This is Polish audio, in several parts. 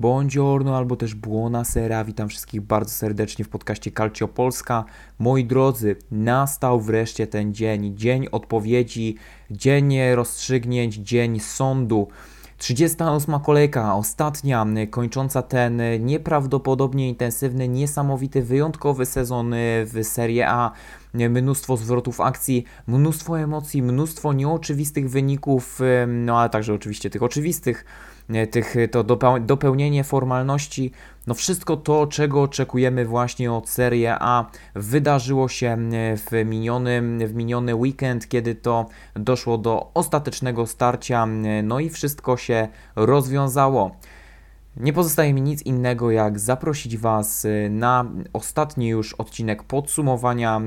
Buongiorno albo też buonasera, witam wszystkich bardzo serdecznie w podcaście Calcio Polska. Moi drodzy, nastał wreszcie ten dzień, dzień odpowiedzi, dzień rozstrzygnięć, dzień sądu. 38. kolejka, ostatnia, kończąca ten nieprawdopodobnie intensywny, niesamowity, wyjątkowy sezon w Serie A. Mnóstwo zwrotów akcji, mnóstwo emocji, mnóstwo nieoczywistych wyników, no ale także oczywiście tych oczywistych, to dopełnienie formalności. No wszystko to, czego oczekujemy właśnie od Serie A, wydarzyło się w miniony weekend, kiedy to doszło do ostatecznego starcia, no i wszystko się rozwiązało. Nie pozostaje mi nic innego, jak zaprosić Was na ostatni już odcinek podsumowania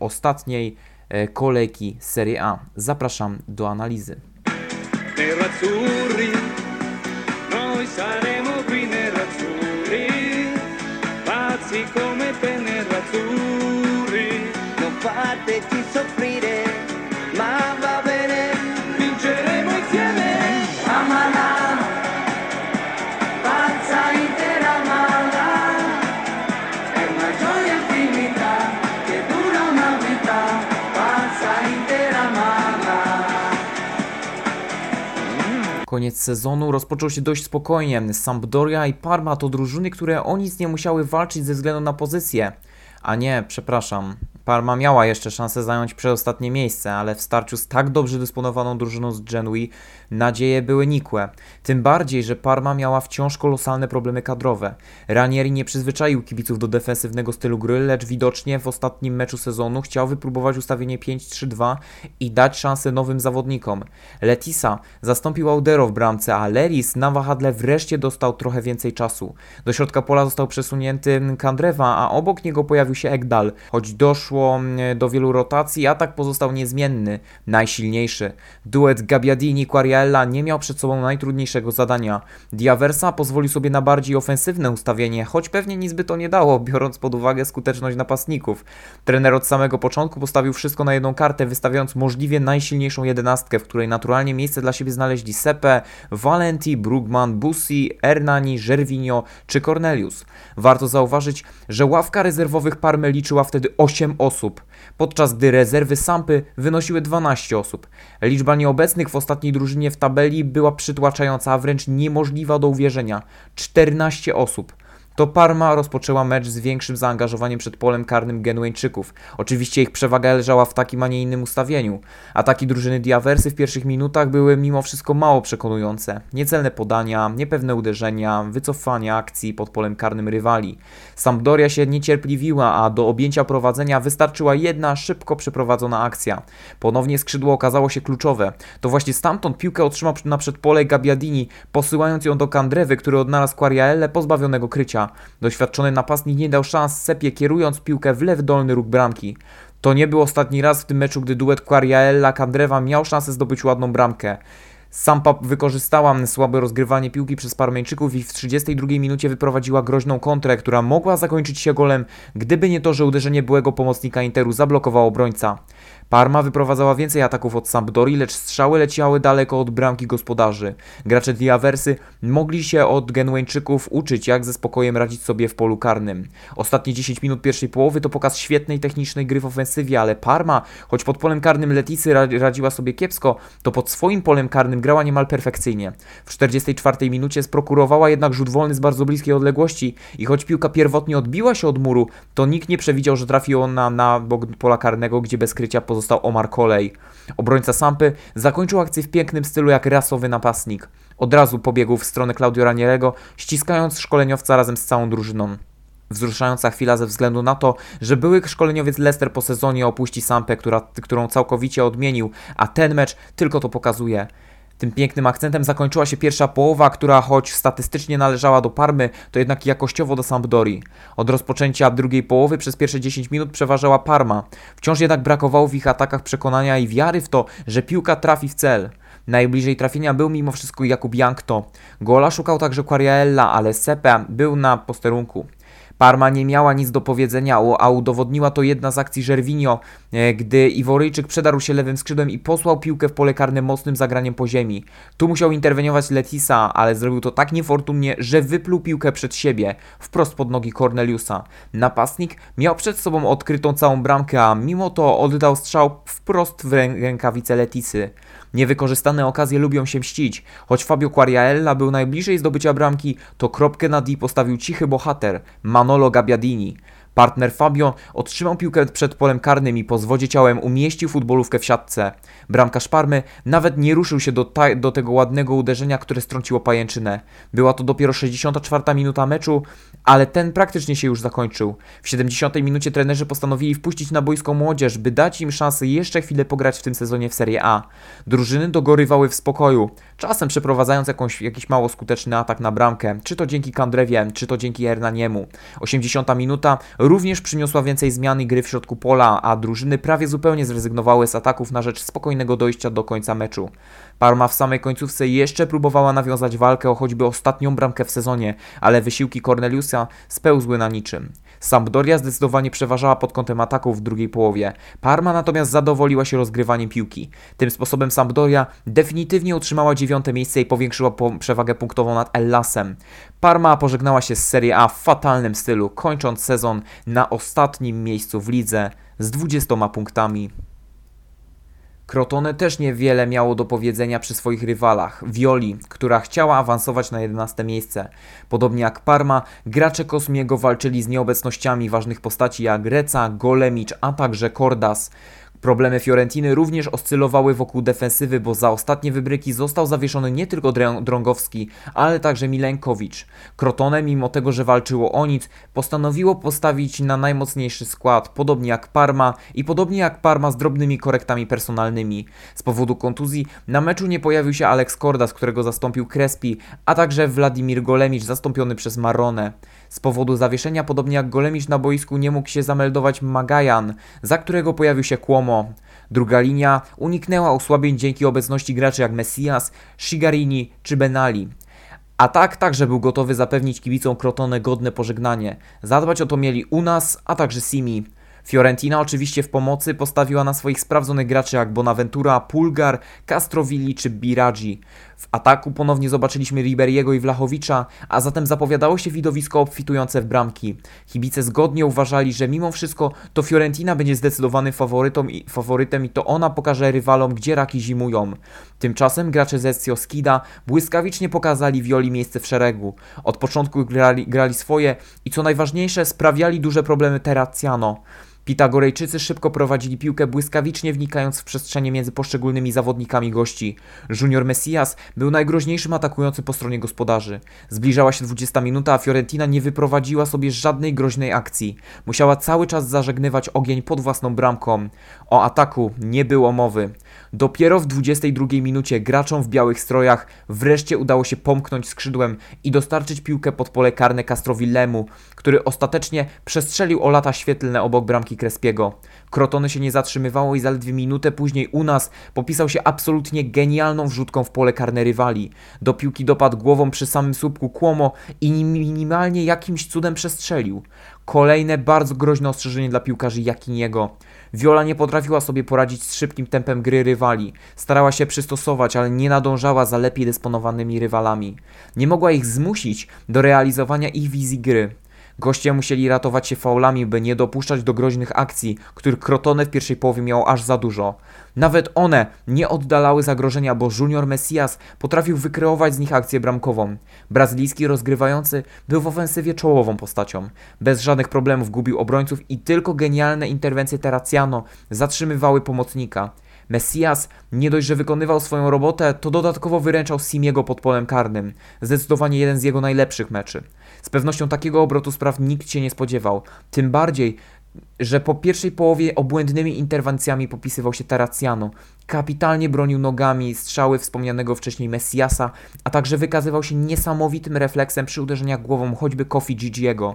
ostatniej kolejki Serie A. Zapraszam do analizy. Koniec sezonu rozpoczął się dość spokojnie. Sampdoria i Parma to drużyny, które o nic nie musiały walczyć ze względu na pozycję. A nie, przepraszam. Parma miała jeszcze szansę zająć przedostatnie miejsce, ale w starciu z tak dobrze dysponowaną drużyną z Genui nadzieje były nikłe. Tym bardziej, że Parma miała wciąż kolosalne problemy kadrowe. Ranieri nie przyzwyczaił kibiców do defensywnego stylu gry, lecz widocznie w ostatnim meczu sezonu chciał wypróbować ustawienie 5-3-2 i dać szansę nowym zawodnikom. Letisa zastąpił Audero w bramce, a Lelis na wahadle wreszcie dostał trochę więcej czasu. Do środka pola został przesunięty Kandreva, a obok niego pojawił się Egdal. Choć doszło do wielu rotacji, atak pozostał niezmienny, najsilniejszy. Duet Gabiadini-Quariella nie miał przed sobą najtrudniejszego zadania. Diaversa pozwolił sobie na bardziej ofensywne ustawienie, choć pewnie nic by to nie dało, biorąc pod uwagę skuteczność napastników. Trener od samego początku postawił wszystko na jedną kartę, wystawiając możliwie najsilniejszą jedenastkę, w której naturalnie miejsce dla siebie znaleźli Seppe, Valenti, Brugman, Busi, Ernani, Gervinho czy Cornelius. Warto zauważyć, że ławka rezerwowych Parmy liczyła wtedy 8 osób, podczas gdy rezerwy Sampy wynosiły 12 osób. Liczba nieobecnych w ostatniej drużynie w tabeli była przytłaczająca, a wręcz niemożliwa do uwierzenia. 14 osób. To Parma rozpoczęła mecz z większym zaangażowaniem przed polem karnym Genueńczyków. Oczywiście ich przewaga leżała w takim, a nie innym ustawieniu. Ataki drużyny Diaversy w pierwszych minutach były mimo wszystko mało przekonujące. Niecelne podania, niepewne uderzenia, wycofania akcji pod polem karnym rywali. Sampdoria się niecierpliwiła, a do objęcia prowadzenia wystarczyła jedna szybko przeprowadzona akcja. Ponownie skrzydło okazało się kluczowe. To właśnie stamtąd piłkę otrzymał na przedpole Gabiadini, posyłając ją do Kandrewy, który odnalazł Quariellę pozbawionego krycia. Doświadczony napastnik nie dał szans Seppie, kierując piłkę w lew dolny róg bramki. To nie był ostatni raz w tym meczu, gdy duet Quariella-Kandreva miał szansę zdobyć ładną bramkę. Sampa wykorzystała słabe rozgrywanie piłki przez Parmeńczyków i w 32 minucie wyprowadziła groźną kontrę, która mogła zakończyć się golem, gdyby nie to, że uderzenie byłego pomocnika Interu zablokowało obrońca. Parma wyprowadzała więcej ataków od Sampdori, lecz strzały leciały daleko od bramki gospodarzy. Gracze Diaversy mogli się od Genueńczyków uczyć, jak ze spokojem radzić sobie w polu karnym. Ostatnie 10 minut pierwszej połowy to pokaz świetnej technicznej gry w ofensywie, ale Parma, choć pod polem karnym Leticy radziła sobie kiepsko, to pod swoim polem karnym grała niemal perfekcyjnie. W 44 minucie sprokurowała jednak rzut wolny z bardzo bliskiej odległości i choć piłka pierwotnie odbiła się od muru, to nikt nie przewidział, że trafi ona na bok pola karnego, gdzie bez krycia pozostał Omar Kolej. Obrońca Sampy zakończył akcję w pięknym stylu jak rasowy napastnik. Od razu pobiegł w stronę Claudio Ranieriego, ściskając szkoleniowca razem z całą drużyną. Wzruszająca chwila ze względu na to, że były szkoleniowiec Leicester po sezonie opuści Sampę, którą całkowicie odmienił, a ten mecz tylko to pokazuje. Tym pięknym akcentem zakończyła się pierwsza połowa, która choć statystycznie należała do Parmy, to jednak jakościowo do Sampdorii. Od rozpoczęcia drugiej połowy przez pierwsze 10 minut przeważała Parma. Wciąż jednak brakowało w ich atakach przekonania i wiary w to, że piłka trafi w cel. Najbliżej trafienia był mimo wszystko Jakub Jankto. Gola szukał także Quariella, ale Seppe był na posterunku. Parma nie miała nic do powiedzenia, a udowodniła to jedna z akcji Gervinho, gdy Iworyjczyk przedarł się lewym skrzydłem i posłał piłkę w pole karne mocnym zagraniem po ziemi. Tu musiał interweniować Letisa, ale zrobił to tak niefortunnie, że wypluł piłkę przed siebie, wprost pod nogi Corneliusa. Napastnik miał przed sobą odkrytą całą bramkę, a mimo to oddał strzał wprost w rękawice Letisy. Niewykorzystane okazje lubią się mścić. Choć Fabio Quariella był najbliżej zdobycia bramki, to kropkę na D postawił cichy bohater Manolo Gabbiadini. Partner Fabio otrzymał piłkę przed polem karnym i po zwodzie ciałem umieścił futbolówkę w siatce. Bramkarz Parmy nawet nie ruszył się do tego ładnego uderzenia, które strąciło pajęczynę. Była to dopiero 64. minuta meczu, ale ten praktycznie się już zakończył. W 70. minucie trenerzy postanowili wpuścić na boisko młodzież, by dać im szansę jeszcze chwilę pograć w tym sezonie w Serie A. Drużyny dogorywały w spokoju, czasem przeprowadzając jakiś mało skuteczny atak na bramkę, czy to dzięki Kandrewie, czy to dzięki Ernaniemu. 80. minuta również przyniosła więcej zmian i gry w środku pola, a drużyny prawie zupełnie zrezygnowały z ataków na rzecz spokojnego dojścia do końca meczu. Parma w samej końcówce jeszcze próbowała nawiązać walkę o choćby ostatnią bramkę w sezonie, ale wysiłki Corneliusa spełzły na niczym. Sampdoria zdecydowanie przeważała pod kątem ataków w drugiej połowie. Parma natomiast zadowoliła się rozgrywaniem piłki. Tym sposobem Sampdoria definitywnie utrzymała 9. miejsce i powiększyła przewagę punktową nad Hellasem. Parma pożegnała się z Serie A w fatalnym stylu, kończąc sezon na ostatnim miejscu w lidze z 20 punktami. Crotone też niewiele miało do powiedzenia przy swoich rywalach. Violi, która chciała awansować na 11. miejsce. Podobnie jak Parma, gracze Kosmiego walczyli z nieobecnościami ważnych postaci jak Reca, Golemicz, a także Kordas. Problemy Fiorentiny również oscylowały wokół defensywy, bo za ostatnie wybryki został zawieszony nie tylko Drągowski, ale także Milenkowicz. Crotone, mimo tego, że walczyło o nic, postanowiło postawić na najmocniejszy skład, podobnie jak Parma z drobnymi korektami personalnymi. Z powodu kontuzji na meczu nie pojawił się Alex Kordas, którego zastąpił Krespi, a także Władimir Golemicz zastąpiony przez Marone. Z powodu zawieszenia, podobnie jak Golemicz, na boisku nie mógł się zameldować Magajan, za którego pojawił się Cuomo. Druga linia uniknęła osłabień dzięki obecności graczy jak Messias, Shigarini czy Benali. Atak także był gotowy zapewnić kibicom Crotone godne pożegnanie. Zadbać o to mieli Unas, a także Simi. Fiorentina oczywiście w pomocy postawiła na swoich sprawdzonych graczy jak Bonaventura, Pulgar, Castrovilli czy Biradzi. W ataku ponownie zobaczyliśmy Riberiego i Vlachowicza, a zatem zapowiadało się widowisko obfitujące w bramki. Kibice zgodnie uważali, że mimo wszystko to Fiorentina będzie zdecydowanym faworytem i to ona pokaże rywalom, gdzie raki zimują. Tymczasem gracze z Ezio Skida błyskawicznie pokazali Violi miejsce w szeregu. Od początku grali swoje i co najważniejsze sprawiali duże problemy Terracciano. Pitagorejczycy szybko prowadzili piłkę, błyskawicznie wnikając w przestrzenie między poszczególnymi zawodnikami gości. Junior Messias był najgroźniejszym atakującym po stronie gospodarzy. Zbliżała się 20 minuta, a Fiorentina nie wyprowadziła sobie żadnej groźnej akcji. Musiała cały czas zażegnywać ogień pod własną bramką. O ataku nie było mowy. Dopiero w 22 minucie graczom w białych strojach wreszcie udało się pomknąć skrzydłem i dostarczyć piłkę pod pole karne Castrowillemu, który ostatecznie przestrzelił o lata świetlne obok bramki Krespiego. Crotone się nie zatrzymywało i zaledwie minutę później Unas popisał się absolutnie genialną wrzutką w pole karne rywali. Do piłki dopadł głową przy samym słupku Cuomo i minimalnie jakimś cudem przestrzelił. Kolejne bardzo groźne ostrzeżenie dla piłkarzy Jakiniego. Viola nie potrafiła sobie poradzić z szybkim tempem gry rywali. Starała się przystosować, ale nie nadążała za lepiej dysponowanymi rywalami. Nie mogła ich zmusić do realizowania ich wizji gry. Goście musieli ratować się faulami, by nie dopuszczać do groźnych akcji, których Crotone w pierwszej połowie miało aż za dużo. Nawet one nie oddalały zagrożenia, bo Junior Messias potrafił wykreować z nich akcję bramkową. Brazylijski rozgrywający był w ofensywie czołową postacią. Bez żadnych problemów gubił obrońców i tylko genialne interwencje Terracciano zatrzymywały pomocnika. Messias nie dość, że wykonywał swoją robotę, to dodatkowo wyręczał Simiego pod polem karnym. Zdecydowanie jeden z jego najlepszych meczy. Z pewnością takiego obrotu spraw nikt się nie spodziewał. Tym bardziej, że po pierwszej połowie obłędnymi interwencjami popisywał się Terracciano. Kapitalnie bronił nogami strzały wspomnianego wcześniej Messiasa, a także wykazywał się niesamowitym refleksem przy uderzeniach głową choćby Kofi Gigiego.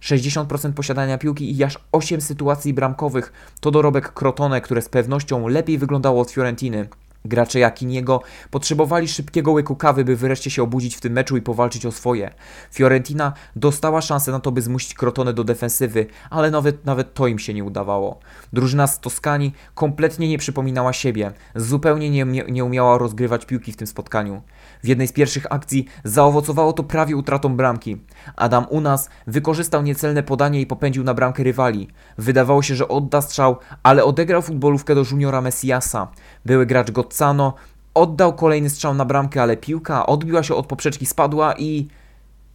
60% posiadania piłki i aż 8 sytuacji bramkowych to dorobek Crotone, które z pewnością lepiej wyglądało od Fiorentiny. Gracze Jakiniego potrzebowali szybkiego łyku kawy, by wreszcie się obudzić w tym meczu i powalczyć o swoje. Fiorentina dostała szansę na to, by zmusić Crotone do defensywy, ale nawet to im się nie udawało. Drużyna z Toskanii kompletnie nie przypominała siebie, zupełnie nie umiała rozgrywać piłki w tym spotkaniu. W jednej z pierwszych akcji zaowocowało to prawie utratą bramki. Adam Unas wykorzystał niecelne podanie i popędził na bramkę rywali. Wydawało się, że odda strzał, ale odegrał futbolówkę do Juniora Messiasa. Były gracz Gozzano oddał kolejny strzał na bramkę, ale piłka odbiła się od poprzeczki, spadła i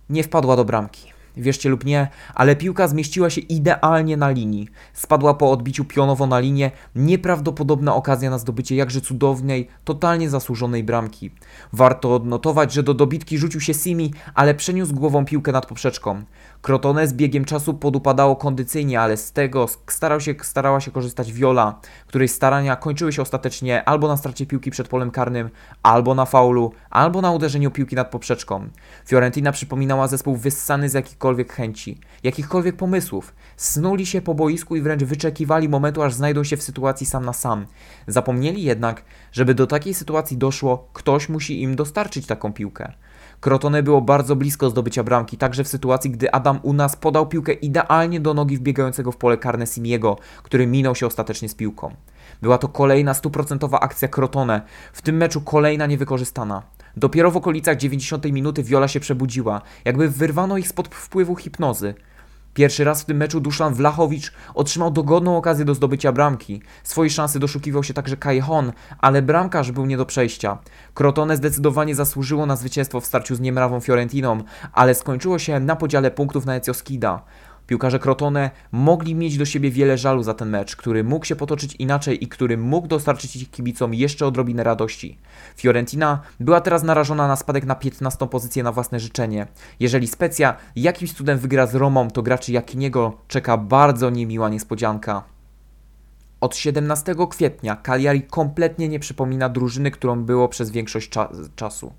nie wpadła do bramki. Wierzcie lub nie, ale piłka zmieściła się idealnie na linii. Spadła po odbiciu pionowo na linię. Nieprawdopodobna okazja na zdobycie jakże cudownej, totalnie zasłużonej bramki. Warto odnotować, że do dobitki rzucił się Simi, ale przeniósł głową piłkę nad poprzeczką. Crotone z biegiem czasu podupadało kondycyjnie, ale z tego starała się korzystać Viola, której starania kończyły się ostatecznie albo na stracie piłki przed polem karnym, albo na faulu, albo na uderzeniu piłki nad poprzeczką. Fiorentina przypominała zespół wyssany z jakichkolwiek chęci, jakichkolwiek pomysłów. Snuli się po boisku i wręcz wyczekiwali momentu, aż znajdą się w sytuacji sam na sam. Zapomnieli jednak, żeby do takiej sytuacji doszło, ktoś musi im dostarczyć taką piłkę. Crotone było bardzo blisko zdobycia bramki, także w sytuacji, gdy Adam Unas podał piłkę idealnie do nogi wbiegającego w pole karne Simiego, który minął się ostatecznie z piłką. Była to kolejna 100% akcja Crotone, w tym meczu kolejna niewykorzystana. Dopiero w okolicach 90 minuty Viola się przebudziła, jakby wyrwano ich spod wpływu hipnozy. Pierwszy raz w tym meczu Duszan Wlachowicz otrzymał dogodną okazję do zdobycia bramki. Swojej szansy doszukiwał się także Kajhon, ale bramkarz był nie do przejścia. Crotone zdecydowanie zasłużyło na zwycięstwo w starciu z niemrawą Fiorentiną, ale skończyło się na podziale punktów na Etioskida. Piłkarze Crotone mogli mieć do siebie wiele żalu za ten mecz, który mógł się potoczyć inaczej i który mógł dostarczyć ich kibicom jeszcze odrobinę radości. Fiorentina była teraz narażona na spadek na 15. pozycję na własne życzenie. Jeżeli Specja jakimś cudem wygra z Romą, to graczy Jakiniego czeka bardzo niemiła niespodzianka. Od 17 kwietnia Cagliari kompletnie nie przypomina drużyny, którą było przez większość czasu.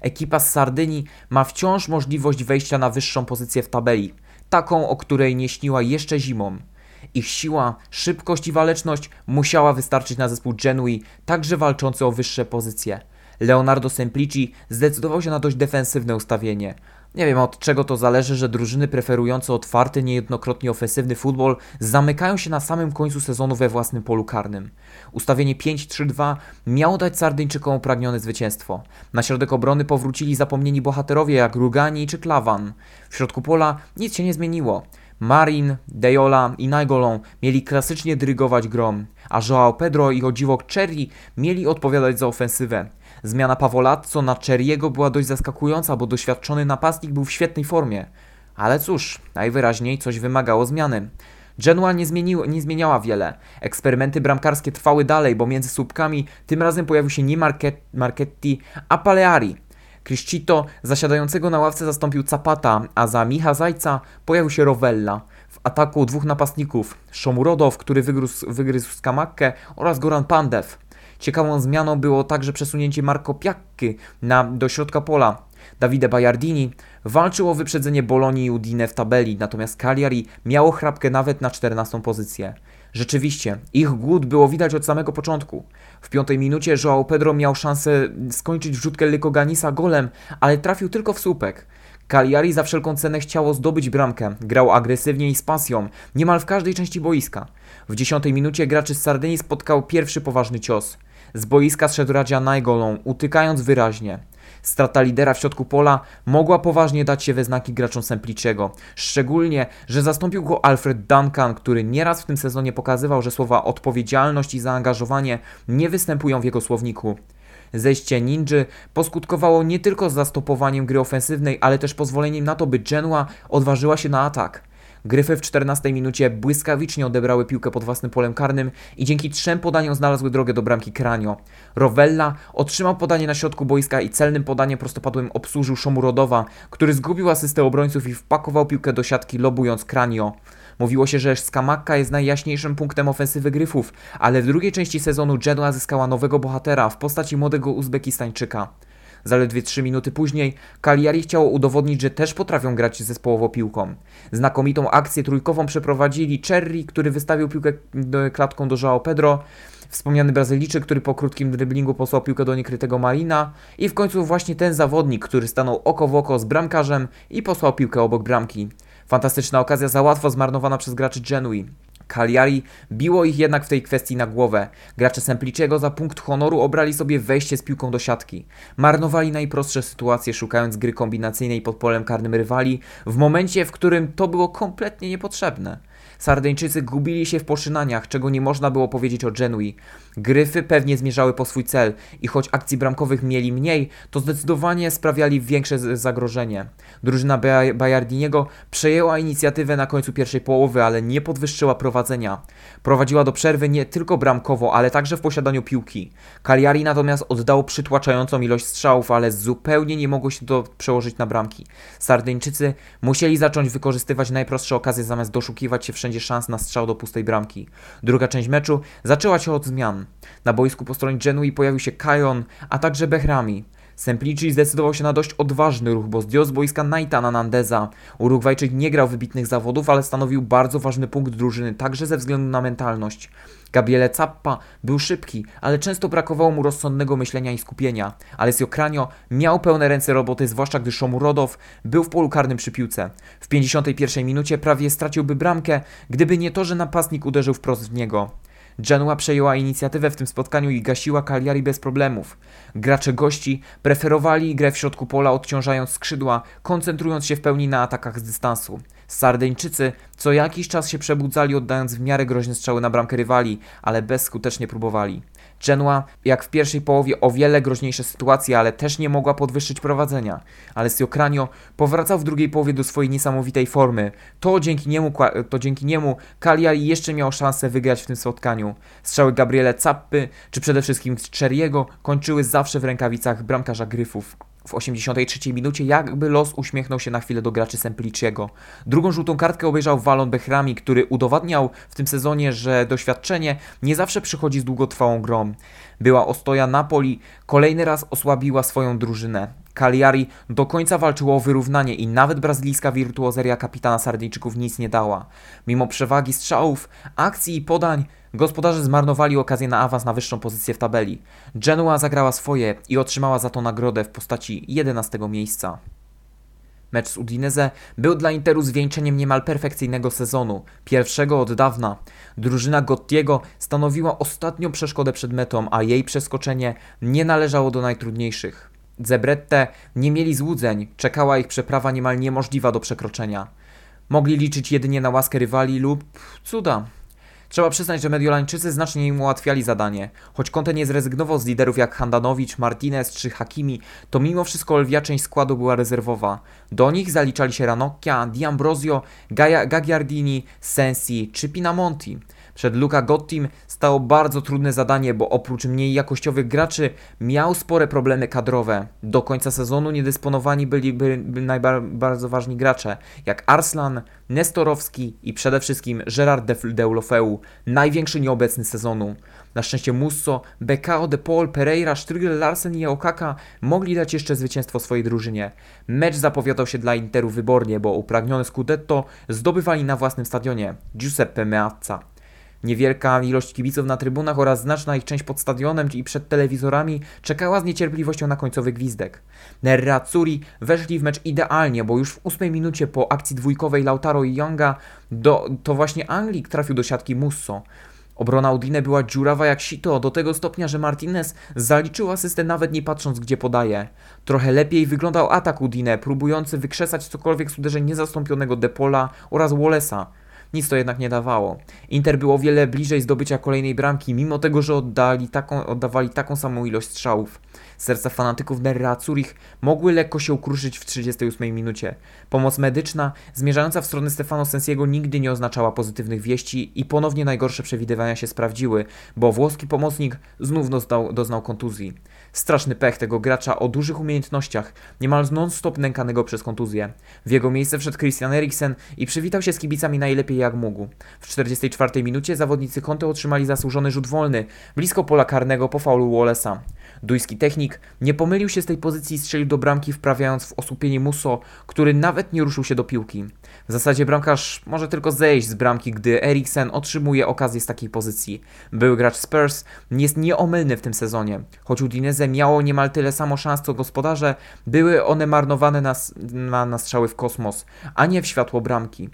Ekipa z Sardynii ma wciąż możliwość wejścia na wyższą pozycję w tabeli. Taką, o której nie śniła jeszcze zimą. Ich siła, szybkość i waleczność musiała wystarczyć na zespół Genui, także walczący o wyższe pozycje. Leonardo Semplici zdecydował się na dość defensywne ustawienie. Nie wiem, od czego to zależy, że drużyny preferujące otwarty, niejednokrotnie ofensywny futbol zamykają się na samym końcu sezonu we własnym polu karnym. Ustawienie 5-3-2 miało dać Sardyńczykom pragnione zwycięstwo. Na środek obrony powrócili zapomnieni bohaterowie jak Rugani czy Klavan. W środku pola nic się nie zmieniło. Marin, Dejola i Nainggolan mieli klasycznie dyrygować grą, a João Pedro i o dziwo Cherry mieli odpowiadać za ofensywę. Zmiana Pavolatco na Cherry'ego była dość zaskakująca, bo doświadczony napastnik był w świetnej formie. Ale cóż, najwyraźniej coś wymagało zmiany. Genua nie zmieniała wiele. Eksperymenty bramkarskie trwały dalej, bo między słupkami tym razem pojawił się nie Marchetti, a Paleari. Criscito zasiadającego na ławce zastąpił Zapata, a za Micha Zajca pojawił się Rovella. W ataku dwóch napastników, Szomurodow, który wygryzł Skamakkę oraz Goran Pandev. Ciekawą zmianą było także przesunięcie Marco Piakki do środka pola. Davide Bajardini walczył o wyprzedzenie Bolonii i Udine w tabeli, natomiast Cagliari miało chrapkę nawet na 14. pozycję. Rzeczywiście, ich głód było widać od samego początku. W 5. minucie João Pedro miał szansę skończyć wrzutkę Lykoganisa golem, ale trafił tylko w słupek. Cagliari za wszelką cenę chciało zdobyć bramkę, grał agresywnie i z pasją, niemal w każdej części boiska. W 10. minucie graczy z Sardynii spotkał pierwszy poważny cios. Z boiska zszedł Radja Nainggolan, utykając wyraźnie. Strata lidera w środku pola mogła poważnie dać się we znaki graczom Semplicego, szczególnie, że zastąpił go Alfred Duncan, który nieraz w tym sezonie pokazywał, że słowa odpowiedzialność i zaangażowanie nie występują w jego słowniku. Zejście Ninży poskutkowało nie tylko zastopowaniem gry ofensywnej, ale też pozwoleniem na to, by Genua odważyła się na atak. Gryfy w 14 minucie błyskawicznie odebrały piłkę pod własnym polem karnym i dzięki 3 podaniom znalazły drogę do bramki Kranio. Rovella otrzymał podanie na środku boiska i celnym podaniem prostopadłym obsłużył Szomurodowa, który zgubił asystę obrońców i wpakował piłkę do siatki, lobując Kranio. Mówiło się, że Skamakka jest najjaśniejszym punktem ofensywy Gryfów, ale w drugiej części sezonu Genua zyskała nowego bohatera w postaci młodego Uzbekistańczyka. Zaledwie 3 minuty później Cagliari chciało udowodnić, że też potrafią grać zespołowo piłką. Znakomitą akcję trójkową przeprowadzili Cherry, który wystawił piłkę klatką do João Pedro, wspomniany Brazylijczyk, który po krótkim dryblingu posłał piłkę do niekrytego Marina i w końcu właśnie ten zawodnik, który stanął oko w oko z bramkarzem i posłał piłkę obok bramki. Fantastyczna okazja za łatwo zmarnowana przez graczy Genui. Cagliari biło ich jednak w tej kwestii na głowę. Gracze Sempliciego za punkt honoru obrali sobie wejście z piłką do siatki. Marnowali najprostsze sytuacje, szukając gry kombinacyjnej pod polem karnym rywali w momencie, w którym to było kompletnie niepotrzebne. Sardyńczycy gubili się w poczynaniach, czego nie można było powiedzieć o Genui. Gryfy pewnie zmierzały po swój cel i choć akcji bramkowych mieli mniej, to zdecydowanie sprawiali większe zagrożenie. Drużyna Bajardiniego przejęła inicjatywę na końcu pierwszej połowy, ale nie podwyższyła prowadzenia. Prowadziła do przerwy nie tylko bramkowo, ale także w posiadaniu piłki. Cagliari natomiast oddało przytłaczającą ilość strzałów, ale zupełnie nie mogło się to przełożyć na bramki. Sardyńczycy musieli zacząć wykorzystywać najprostsze okazje, zamiast doszukiwać się wszędzie szans na strzał do pustej bramki. Druga część meczu zaczęła się od zmian. Na boisku po stronie Genui pojawił się Kajon, a także Behrami. Semplici zdecydował się na dość odważny ruch, bo zdjął z boiska Naitana Nandeza. Urugwajczyk nie grał wybitnych zawodów, ale stanowił bardzo ważny punkt drużyny, także ze względu na mentalność. Gabriele Zappa był szybki, ale często brakowało mu rozsądnego myślenia i skupienia. Alessio Cranio miał pełne ręce roboty, zwłaszcza gdy Szomurodow był w polu karnym przy piłce. W 51 minucie prawie straciłby bramkę, gdyby nie to, że napastnik uderzył wprost w niego. Genua przejęła inicjatywę w tym spotkaniu i gasiła Cagliari bez problemów. Gracze gości preferowali grę w środku pola, odciążając skrzydła, koncentrując się w pełni na atakach z dystansu. Sardyńczycy co jakiś czas się przebudzali, oddając w miarę groźne strzały na bramkę rywali, ale bezskutecznie próbowali. Genua, jak w pierwszej połowie, o wiele groźniejsze sytuacje, ale też nie mogła podwyższyć prowadzenia. Alessio Cranio powracał w drugiej połowie do swojej niesamowitej formy. To dzięki niemu Cagliari jeszcze miał szansę wygrać w tym spotkaniu. Strzały Gabriele Zappy, czy przede wszystkim Czeriego, kończyły zawsze w rękawicach bramkarza Gryfów. W 83 minucie jakby los uśmiechnął się na chwilę do graczy Sempliciego. Drugą żółtą kartkę obejrzał Valon Behrami, który udowadniał w tym sezonie, że doświadczenie nie zawsze przychodzi z długotrwałą grą. Była ostoja Napoli, kolejny raz osłabiła swoją drużynę. Cagliari do końca walczyło o wyrównanie i nawet brazylijska wirtuozeria kapitana Sardyjczyków nic nie dała. Mimo przewagi strzałów, akcji i podań, gospodarze zmarnowali okazję na awans na wyższą pozycję w tabeli. Genua zagrała swoje i otrzymała za to nagrodę w postaci 11 miejsca. Mecz z Udinese był dla Interu zwieńczeniem niemal perfekcyjnego sezonu, pierwszego od dawna. Drużyna Gottiego stanowiła ostatnią przeszkodę przed metą, a jej przeskoczenie nie należało do najtrudniejszych. Zebrette nie mieli złudzeń, czekała ich przeprawa niemal niemożliwa do przekroczenia. Mogli liczyć jedynie na łaskę rywali lub cuda. Trzeba przyznać, że Mediolańczycy znacznie im ułatwiali zadanie. Choć Conte nie zrezygnował z liderów jak Handanović, Martinez czy Hakimi, to mimo wszystko olbrzymia część składu była rezerwowa. Do nich zaliczali się Ranocchia, Di Ambrosio, Gagliardini, Sensi czy Pinamonti. Przed Luca Gottim stało bardzo trudne zadanie, bo oprócz mniej jakościowych graczy miał spore problemy kadrowe. Do końca sezonu niedysponowani byliby bardzo ważni gracze, jak Arslan, Nestorowski i przede wszystkim Gerard Deulofeu, największy nieobecny sezonu. Na szczęście Musso, Becao, De Paul, Pereira, Strygl, Larsen i Okaka mogli dać jeszcze zwycięstwo swojej drużynie. Mecz zapowiadał się dla Interu wybornie, bo upragnione Scudetto zdobywali na własnym stadionie Giuseppe Meazza. Niewielka ilość kibiców na trybunach oraz znaczna ich część pod stadionem i przed telewizorami czekała z niecierpliwością na końcowy gwizdek. Nerazzurri weszli w mecz idealnie, bo już w 8 minucie po akcji dwójkowej Lautaro i Younga to właśnie Anglik trafił do siatki Musso. Obrona Udine była dziurawa jak sito, do tego stopnia, że Martinez zaliczył asystę nawet nie patrząc gdzie podaje. Trochę lepiej wyglądał atak Udine, próbujący wykrzesać cokolwiek z uderzeń niezastąpionego De Paula oraz Wallace'a. Nic to jednak nie dawało. Inter było o wiele bliżej zdobycia kolejnej bramki, mimo tego, że oddawali taką samą ilość strzałów. Serca fanatyków Nerazzurich mogły lekko się ukruszyć w 38 minucie. Pomoc medyczna zmierzająca w stronę Stefano Sensiego nigdy nie oznaczała pozytywnych wieści i ponownie najgorsze przewidywania się sprawdziły, bo włoski pomocnik znów doznał kontuzji. Straszny pech tego gracza o dużych umiejętnościach, niemal non-stop nękanego przez kontuzję. W jego miejsce wszedł Christian Eriksen i przywitał się z kibicami najlepiej jak mógł. W 44 minucie zawodnicy Conte otrzymali zasłużony rzut wolny, blisko pola karnego po faulu Wallace'a. Duński technik nie pomylił się z tej pozycji i strzelił do bramki, wprawiając w osłupienie Musso, który nawet nie ruszył się do piłki. W zasadzie bramkarz może tylko zejść z bramki, gdy Eriksen otrzymuje okazję z takiej pozycji. Były gracz Spurs jest nieomylny w tym sezonie. Choć Udinese miało niemal tyle samo szans co gospodarze, były one marnowane na strzały w kosmos, a nie w światło bramki.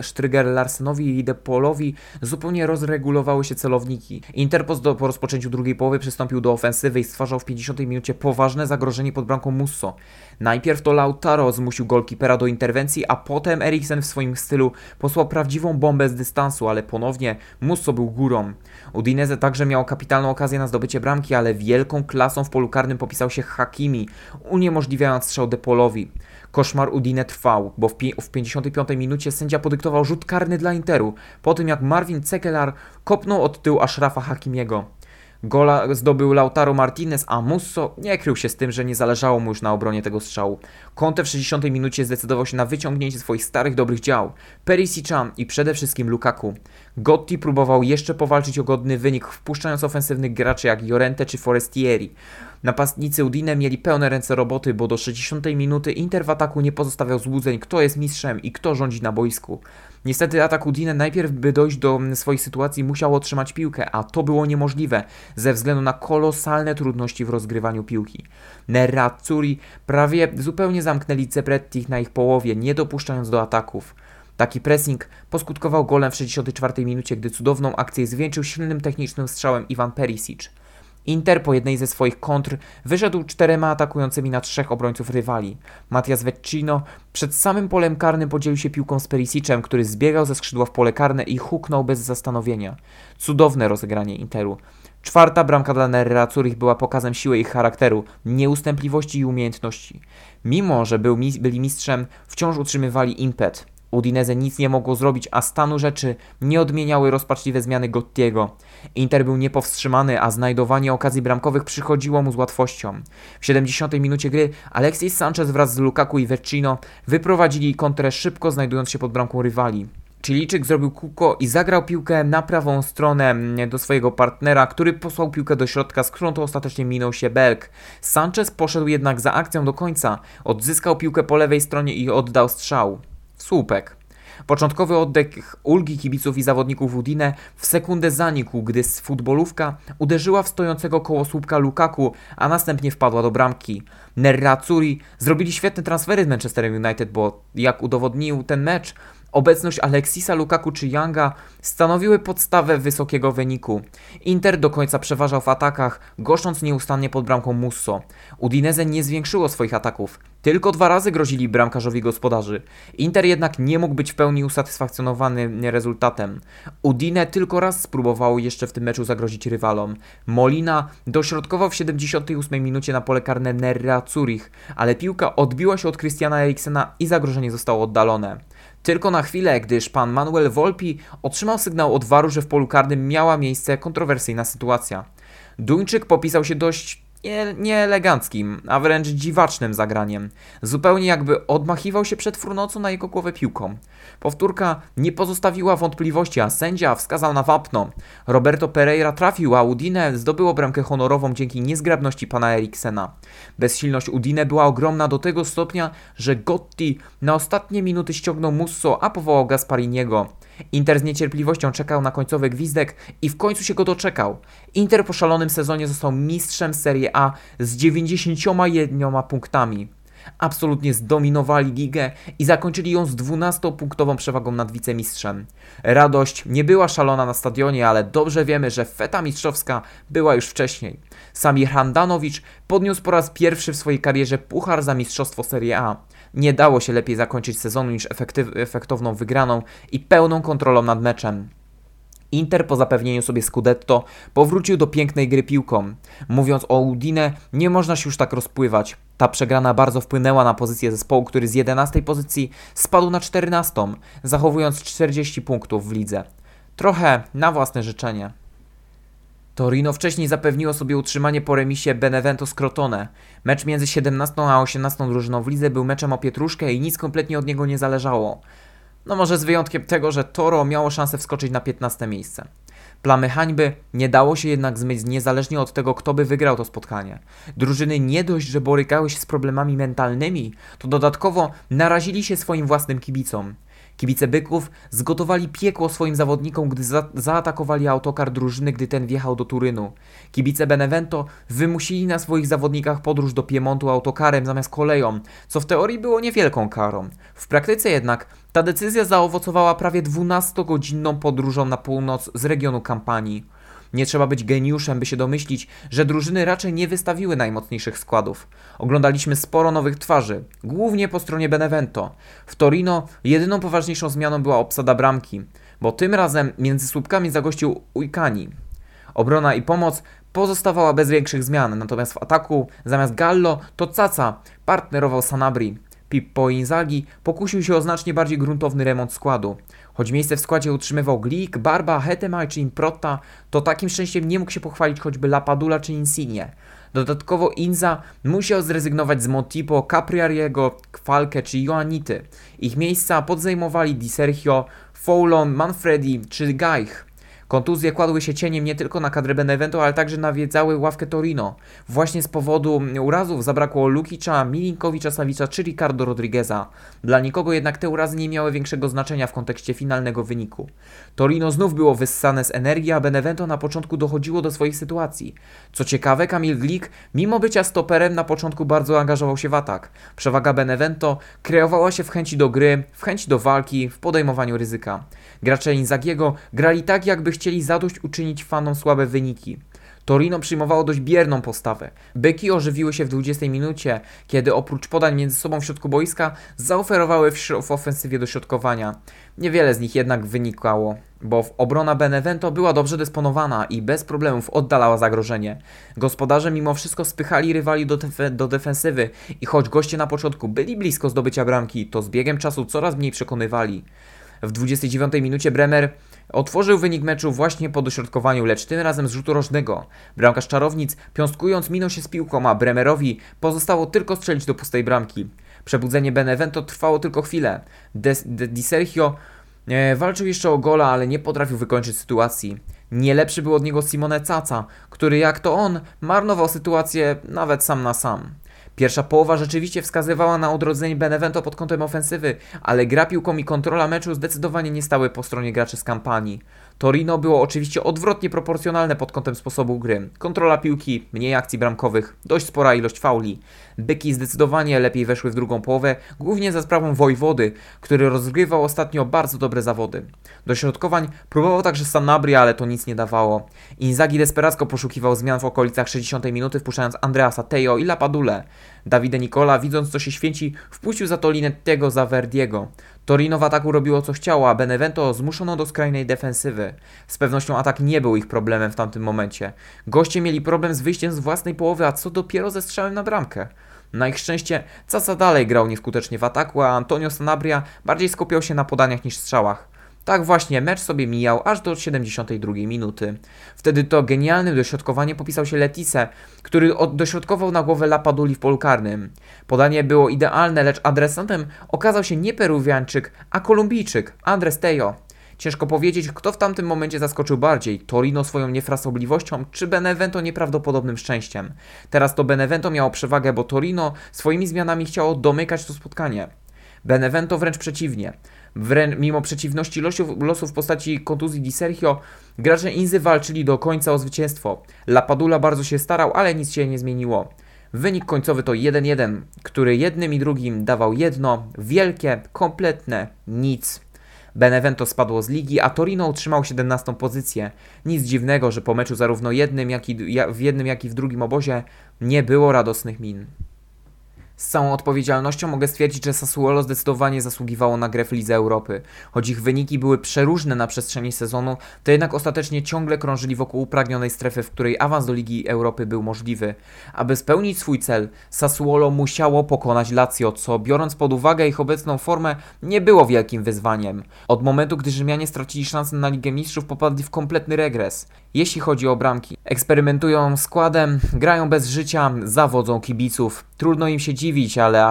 Sztryger-Larsenowi i De Paolowi zupełnie rozregulowały się celowniki. Interpost po rozpoczęciu drugiej połowy przystąpił do ofensywy i stwarzał w 50 minucie poważne zagrożenie pod bramką Musso. Najpierw to Lautaro zmusił golkipera do interwencji, a potem Eriksen w swoim stylu posłał prawdziwą bombę z dystansu, ale ponownie Musso był górą. Udinese także miał kapitalną okazję na zdobycie bramki, ale wielką klasą w polu karnym popisał się Hakimi, uniemożliwiając strzał De Paolowi. Koszmar Udine trwał, bo w 55 minucie sędzia podyktował rzut karny dla Interu, po tym jak Marvin Cekelar kopnął od tyłu Ashrafa Hakimiego. Gola zdobył Lautaro Martinez, a Musso nie krył się z tym, że nie zależało mu już na obronie tego strzału. Conte w 60 minucie zdecydował się na wyciągnięcie swoich starych dobrych dział, Perisicza i przede wszystkim Lukaku. Gotti próbował jeszcze powalczyć o godny wynik, wpuszczając ofensywnych graczy jak Llorente czy Forestieri. Napastnicy Udine mieli pełne ręce roboty, bo do 60 minuty Inter w ataku nie pozostawiał złudzeń, kto jest mistrzem i kto rządzi na boisku. Niestety atak Udine najpierw, by dojść do swoich sytuacji, musiał otrzymać piłkę, a to było niemożliwe ze względu na kolosalne trudności w rozgrywaniu piłki. Nerazzurri prawie zupełnie zamknęli Cepretti na ich połowie, nie dopuszczając do ataków. Taki pressing poskutkował golem w 64 minucie, gdy cudowną akcję zwieńczył silnym technicznym strzałem Ivan Perisic. Inter po jednej ze swoich kontr wyszedł czterema atakującymi na trzech obrońców rywali. Mattias Vecchino przed samym polem karnym podzielił się piłką z Perisicem, który zbiegał ze skrzydła w pole karne i huknął bez zastanowienia. Cudowne rozegranie Interu. Czwarta bramka dla Nerazzurri była pokazem siły ich charakteru, nieustępliwości i umiejętności. Mimo że byli mistrzem, wciąż utrzymywali impet. Udinese nic nie mogło zrobić, a stanu rzeczy nie odmieniały rozpaczliwe zmiany Gottiego. Inter był niepowstrzymany, a znajdowanie okazji bramkowych przychodziło mu z łatwością. W 70 minucie gry Alexis Sanchez wraz z Lukaku i Vecchino wyprowadzili kontrę szybko, znajdując się pod bramką rywali. Chilijczyk zrobił kółko i zagrał piłkę na prawą stronę do swojego partnera, który posłał piłkę do środka, z którą to ostatecznie minął się Belg. Sanchez poszedł jednak za akcją do końca, odzyskał piłkę po lewej stronie i oddał strzał. Słupek. Początkowy oddech ulgi kibiców i zawodników Udine w sekundę zanikł, gdy futbolówka uderzyła w stojącego koło słupka Lukaku, a następnie wpadła do bramki. Nerazzurri zrobili świetne transfery z Manchester United, bo jak udowodnił ten mecz, obecność Alexisa, Lukaku czy Younga stanowiły podstawę wysokiego wyniku. Inter do końca przeważał w atakach, goszcząc nieustannie pod bramką Musso. Udinese nie zwiększyło swoich ataków. Tylko dwa razy grozili bramkarzowi gospodarzy. Inter jednak nie mógł być w pełni usatysfakcjonowany rezultatem. Udine tylko raz spróbowało jeszcze w tym meczu zagrozić rywalom. Molina dośrodkował w 78 minucie na pole karne Nerazzurri, ale piłka odbiła się od Christiana Eriksena i zagrożenie zostało oddalone. Tylko na chwilę, gdyż pan Manuel Volpi otrzymał sygnał od VAR-u, że w polu karnym miała miejsce kontrowersyjna sytuacja. Duńczyk popisał się dość nieeleganckim, a wręcz dziwacznym zagraniem. Zupełnie jakby odmachiwał się przed furnocą na jego głowę piłką. Powtórka nie pozostawiła wątpliwości, a sędzia wskazał na wapno. Roberto Pereira trafił, a Udine zdobyło bramkę honorową dzięki niezgrabności pana Eriksena. Bezsilność Udine była ogromna do tego stopnia, że Gotti na ostatnie minuty ściągnął Musso, a powołał Gaspariniego. Inter z niecierpliwością czekał na końcowy gwizdek i w końcu się go doczekał. Inter po szalonym sezonie został mistrzem Serie A z 91 punktami. Absolutnie zdominowali ligę i zakończyli ją z 12-punktową przewagą nad wicemistrzem. Radość nie była szalona na stadionie, ale dobrze wiemy, że feta mistrzowska była już wcześniej. Samir Handanović podniósł po raz pierwszy w swojej karierze puchar za mistrzostwo Serie A. Nie dało się lepiej zakończyć sezonu niż efektowną wygraną i pełną kontrolą nad meczem. Inter po zapewnieniu sobie Scudetto powrócił do pięknej gry piłką. Mówiąc o Udine, nie można się już tak rozpływać. Ta przegrana bardzo wpłynęła na pozycję zespołu, który z 11 pozycji spadł na 14, zachowując 40 punktów w lidze. Trochę na własne życzenie. Torino wcześniej zapewniło sobie utrzymanie po remisie Benevento z Crotone. Mecz między 17 a 18 drużyną w lidze był meczem o pietruszkę i nic kompletnie od niego nie zależało. No może z wyjątkiem tego, że Toro miało szansę wskoczyć na 15 miejsce. Plamy hańby nie dało się jednak zmyć niezależnie od tego, kto by wygrał to spotkanie. Drużyny nie dość, że borykały się z problemami mentalnymi, to dodatkowo narazili się swoim własnym kibicom. Kibice Byków zgotowali piekło swoim zawodnikom, gdy zaatakowali autokar drużyny, gdy ten wjechał do Turynu. Kibice Benevento wymusili na swoich zawodnikach podróż do Piemontu autokarem zamiast koleją, co w teorii było niewielką karą. W praktyce jednak ta decyzja zaowocowała prawie 12-godzinną podróżą na północ z regionu Kampanii. Nie trzeba być geniuszem, by się domyślić, że drużyny raczej nie wystawiły najmocniejszych składów. Oglądaliśmy sporo nowych twarzy, głównie po stronie Benevento. W Torino jedyną poważniejszą zmianą była obsada bramki, bo tym razem między słupkami zagościł Uikani. Obrona i pomoc pozostawała bez większych zmian, natomiast w ataku zamiast Gallo to Caca partnerował Sanabri. Pippo Inzaghi pokusił się o znacznie bardziej gruntowny remont składu. Choć miejsce w składzie utrzymywał Glik, Barba, Hetemaj czy Improtta, to takim szczęściem nie mógł się pochwalić choćby Lapadula czy Insigne. Dodatkowo Inza musiał zrezygnować z Montipo, Capriariego, Kwalkę czy Ioannity. Ich miejsca podzajmowali Di Sergio, Foulon, Manfredi czy Gaich. Kontuzje kładły się cieniem nie tylko na kadrę Benevento, ale także nawiedzały ławkę Torino. Właśnie z powodu urazów zabrakło Lukicza, Milinkowicza-Sawicza czy Ricardo Rodrigueza. Dla nikogo jednak te urazy nie miały większego znaczenia w kontekście finalnego wyniku. Torino znów było wyssane z energii, a Benevento na początku dochodziło do swoich sytuacji. Co ciekawe, Kamil Glik, mimo bycia stoperem, na początku bardzo angażował się w atak. Przewaga Benevento kreowała się w chęci do gry, w chęci do walki, w podejmowaniu ryzyka. Gracze Inzaghiego grali tak, jakby chcieli zadośćuczynić fanom słabe wyniki. Torino przyjmowało dość bierną postawę. Byki ożywiły się w 20 minucie, kiedy oprócz podań między sobą w środku boiska zaoferowały w ofensywie dośrodkowania. Niewiele z nich jednak wynikało, bo obrona Benevento była dobrze dysponowana i bez problemów oddalała zagrożenie. Gospodarze mimo wszystko spychali rywali do defensywy i choć goście na początku byli blisko zdobycia bramki, to z biegiem czasu coraz mniej przekonywali. W 29 minucie Bremer otworzył wynik meczu właśnie po dośrodkowaniu, lecz tym razem z rzutu rożnego. Bramkarz Czarownic, piąstkując, minął się z piłką, a Bremerowi pozostało tylko strzelić do pustej bramki. Przebudzenie Benevento trwało tylko chwilę. Di Sergio walczył jeszcze o gola, ale nie potrafił wykończyć sytuacji. Nie lepszy był od niego Simone Caca, który jak to on marnował sytuację nawet sam na sam. Pierwsza połowa rzeczywiście wskazywała na odrodzenie Benevento pod kątem ofensywy, ale gra piłką i kontrola meczu zdecydowanie nie stały po stronie graczy z Kampanii. Torino było oczywiście odwrotnie proporcjonalne pod kątem sposobu gry. Kontrola piłki, mniej akcji bramkowych, dość spora ilość fauli. Byki zdecydowanie lepiej weszły w drugą połowę, głównie za sprawą Wojwody, który rozgrywał ostatnio bardzo dobre zawody. Do środkowań próbował także Sanabria, ale to nic nie dawało. Inzaghi desperacko poszukiwał zmian w okolicach 60 minuty, wpuszczając Andreasa Tejo i Lapadulę. Davide Nicola, widząc co się święci, wpuścił za to Linettego za Verdiego. Torino w ataku robiło co chciało, a Benevento zmuszono do skrajnej defensywy. Z pewnością atak nie był ich problemem w tamtym momencie. Goście mieli problem z wyjściem z własnej połowy, a co dopiero ze strzałem na bramkę. Na ich szczęście Caca dalej grał nieskutecznie w ataku, a Antonio Sanabria bardziej skupiał się na podaniach niż strzałach. Tak właśnie mecz sobie mijał aż do 72 minuty. Wtedy to genialnym dośrodkowaniem popisał się Letise, który dośrodkował na głowę Lapaduli w polu karnym. Podanie było idealne, lecz adresantem okazał się nie Peruwiańczyk, a Kolumbijczyk Andres Tejo. Ciężko powiedzieć, kto w tamtym momencie zaskoczył bardziej, Torino swoją niefrasobliwością czy Benevento nieprawdopodobnym szczęściem. Teraz to Benevento miało przewagę, bo Torino swoimi zmianami chciało domykać to spotkanie. Benevento wręcz przeciwnie. Mimo przeciwności losu w postaci kontuzji Di Sergio, gracze Inzy walczyli do końca o zwycięstwo. Lapadula bardzo się starał, ale nic się nie zmieniło. Wynik końcowy to 1-1, który jednym i drugim dawał jedno, wielkie, kompletne nic. Benevento spadło z ligi, a Torino utrzymał 17. pozycję. Nic dziwnego, że po meczu zarówno w jednym, jak i w drugim obozie nie było radosnych min. Z całą odpowiedzialnością mogę stwierdzić, że Sassuolo zdecydowanie zasługiwało na grę w Lidze Europy. Choć ich wyniki były przeróżne na przestrzeni sezonu, to jednak ostatecznie ciągle krążyli wokół upragnionej strefy, w której awans do Ligi Europy był możliwy. Aby spełnić swój cel, Sassuolo musiało pokonać Lazio, co biorąc pod uwagę ich obecną formę, nie było wielkim wyzwaniem. Od momentu, gdy Rzymianie stracili szansę na Ligę Mistrzów, popadli w kompletny regres. Jeśli chodzi o bramki, eksperymentują składem, grają bez życia, zawodzą kibiców. Trudno im się dziwić, ale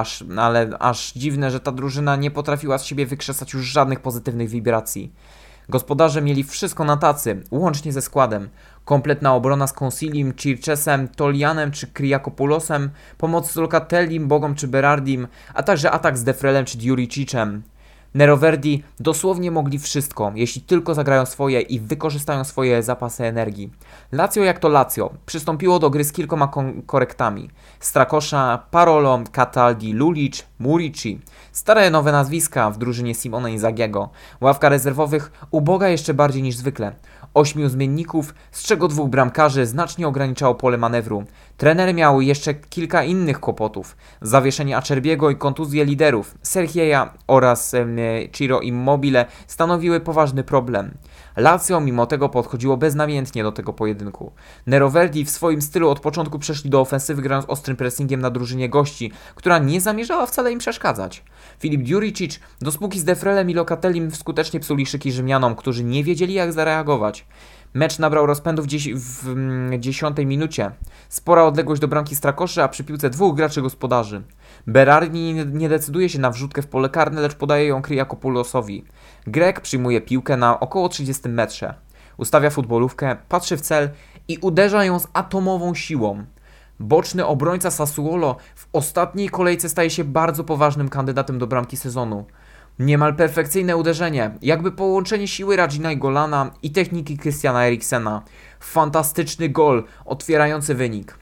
aż dziwne, że ta drużyna nie potrafiła z siebie wykrzesać już żadnych pozytywnych wibracji. Gospodarze mieli wszystko na tacy, łącznie ze składem. Kompletna obrona z Consilim, Chirchesem, Tolianem czy Kriakopoulosem, pomoc z Locatellim, Bogą czy Berardim, a także atak z Defrelem czy Diuricicem. Neroverdi dosłownie mogli wszystko, jeśli tylko zagrają swoje i wykorzystają swoje zapasy energii. Lazio jak to Lazio, przystąpiło do gry z kilkoma korektami. Strakosza, Parolo, Cataldi, Lulic, Murici. Stare nowe nazwiska w drużynie Simone Inzaghiego. Ławka rezerwowych uboga jeszcze bardziej niż zwykle. 8 zmienników, z czego 2 bramkarzy znacznie ograniczało pole manewru. Trener miał jeszcze kilka innych kłopotów. Zawieszenie Acerbiego i kontuzje liderów, Sergieja oraz Ciro Immobile stanowiły poważny problem. Lazio mimo tego podchodziło beznamiętnie do tego pojedynku. Neroverdi w swoim stylu od początku przeszli do ofensywy, grając ostrym pressingiem na drużynie gości, która nie zamierzała wcale im przeszkadzać. Filip Juricic do spółki z Defrelem i Locatellim skutecznie psuli szyki Rzymianom, którzy nie wiedzieli jak zareagować. Mecz nabrał rozpędu w 10. minucie. Spora odległość do bramki Strakoszy, a przy piłce 2 graczy gospodarzy. Berardi nie decyduje się na wrzutkę w pole karne, lecz podaje ją Kryjakopoulosowi. Grek przyjmuje piłkę na około 30 metrze. Ustawia futbolówkę, patrzy w cel i uderza ją z atomową siłą. Boczny obrońca Sassuolo w ostatniej kolejce staje się bardzo poważnym kandydatem do bramki sezonu. Niemal perfekcyjne uderzenie, jakby połączenie siły Radzina i Golana i techniki Christiana Eriksena. Fantastyczny gol, otwierający wynik.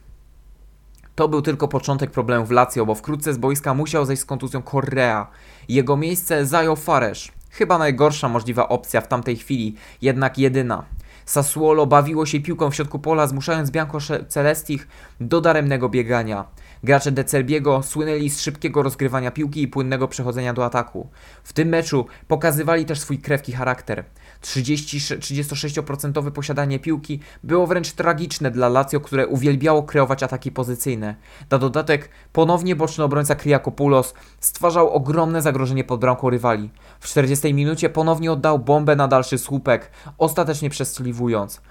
To był tylko początek problemów Lazio, bo wkrótce z boiska musiał zejść z kontuzją Correa. Jego miejsce zajął Faresz. Chyba najgorsza możliwa opcja w tamtej chwili, jednak jedyna. Sassuolo bawiło się piłką w środku pola, zmuszając Bianco Celestich do daremnego biegania. Gracze De Cerbiego słynęli z szybkiego rozgrywania piłki i płynnego przechodzenia do ataku. W tym meczu pokazywali też swój krewki charakter. 36% posiadanie piłki było wręcz tragiczne dla Lazio, które uwielbiało kreować ataki pozycyjne. Na dodatek ponownie boczny obrońca Kriakopoulos stwarzał ogromne zagrożenie pod bramką rywali. W 40 minucie ponownie oddał bombę na dalszy słupek, ostatecznie przestrzeliwując.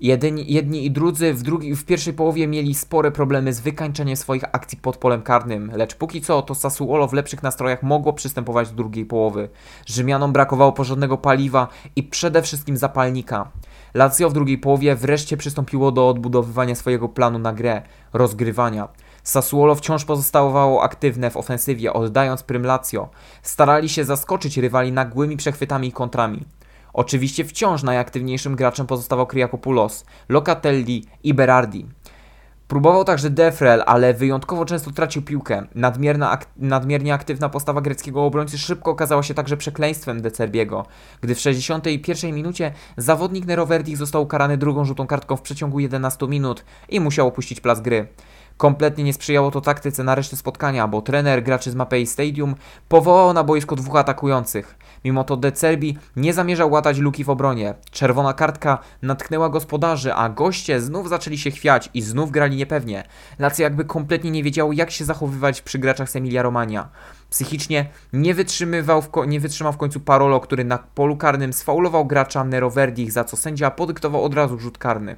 Jedni i drudzy w pierwszej połowie mieli spore problemy z wykańczeniem swoich akcji pod polem karnym, lecz póki co to Sassuolo w lepszych nastrojach mogło przystępować do drugiej połowy. Rzymianom brakowało porządnego paliwa i przede wszystkim zapalnika. Lazio w drugiej połowie wreszcie przystąpiło do odbudowywania swojego planu na grę, rozgrywania. Sassuolo wciąż pozostawało aktywne w ofensywie, oddając prym Lazio. Starali się zaskoczyć rywali nagłymi przechwytami i kontrami. Oczywiście wciąż najaktywniejszym graczem pozostawał Kriakopoulos, Locatelli i Berardi. Próbował także Defrel, ale wyjątkowo często tracił piłkę. Nadmiernie aktywna postawa greckiego obrońcy szybko okazała się także przekleństwem De Cerbiego, gdy w 61 minucie zawodnik Neroverdi został ukarany 2 żółtą kartką w przeciągu 11 minut i musiał opuścić plac gry. Kompletnie nie sprzyjało to taktyce na resztę spotkania, bo trener graczy z Mapei Stadium powołał na boisko 2 atakujących. Mimo to De Cerbi nie zamierzał łatać luki w obronie. Czerwona kartka natknęła gospodarzy, a goście znów zaczęli się chwiać i znów grali niepewnie. Lazio jakby kompletnie nie wiedział, jak się zachowywać przy graczach z Emilia Romagna. Psychicznie nie wytrzymał w końcu Parolo, który na polu karnym sfaulował gracza Neroverdich, za co sędzia podyktował od razu rzut karny.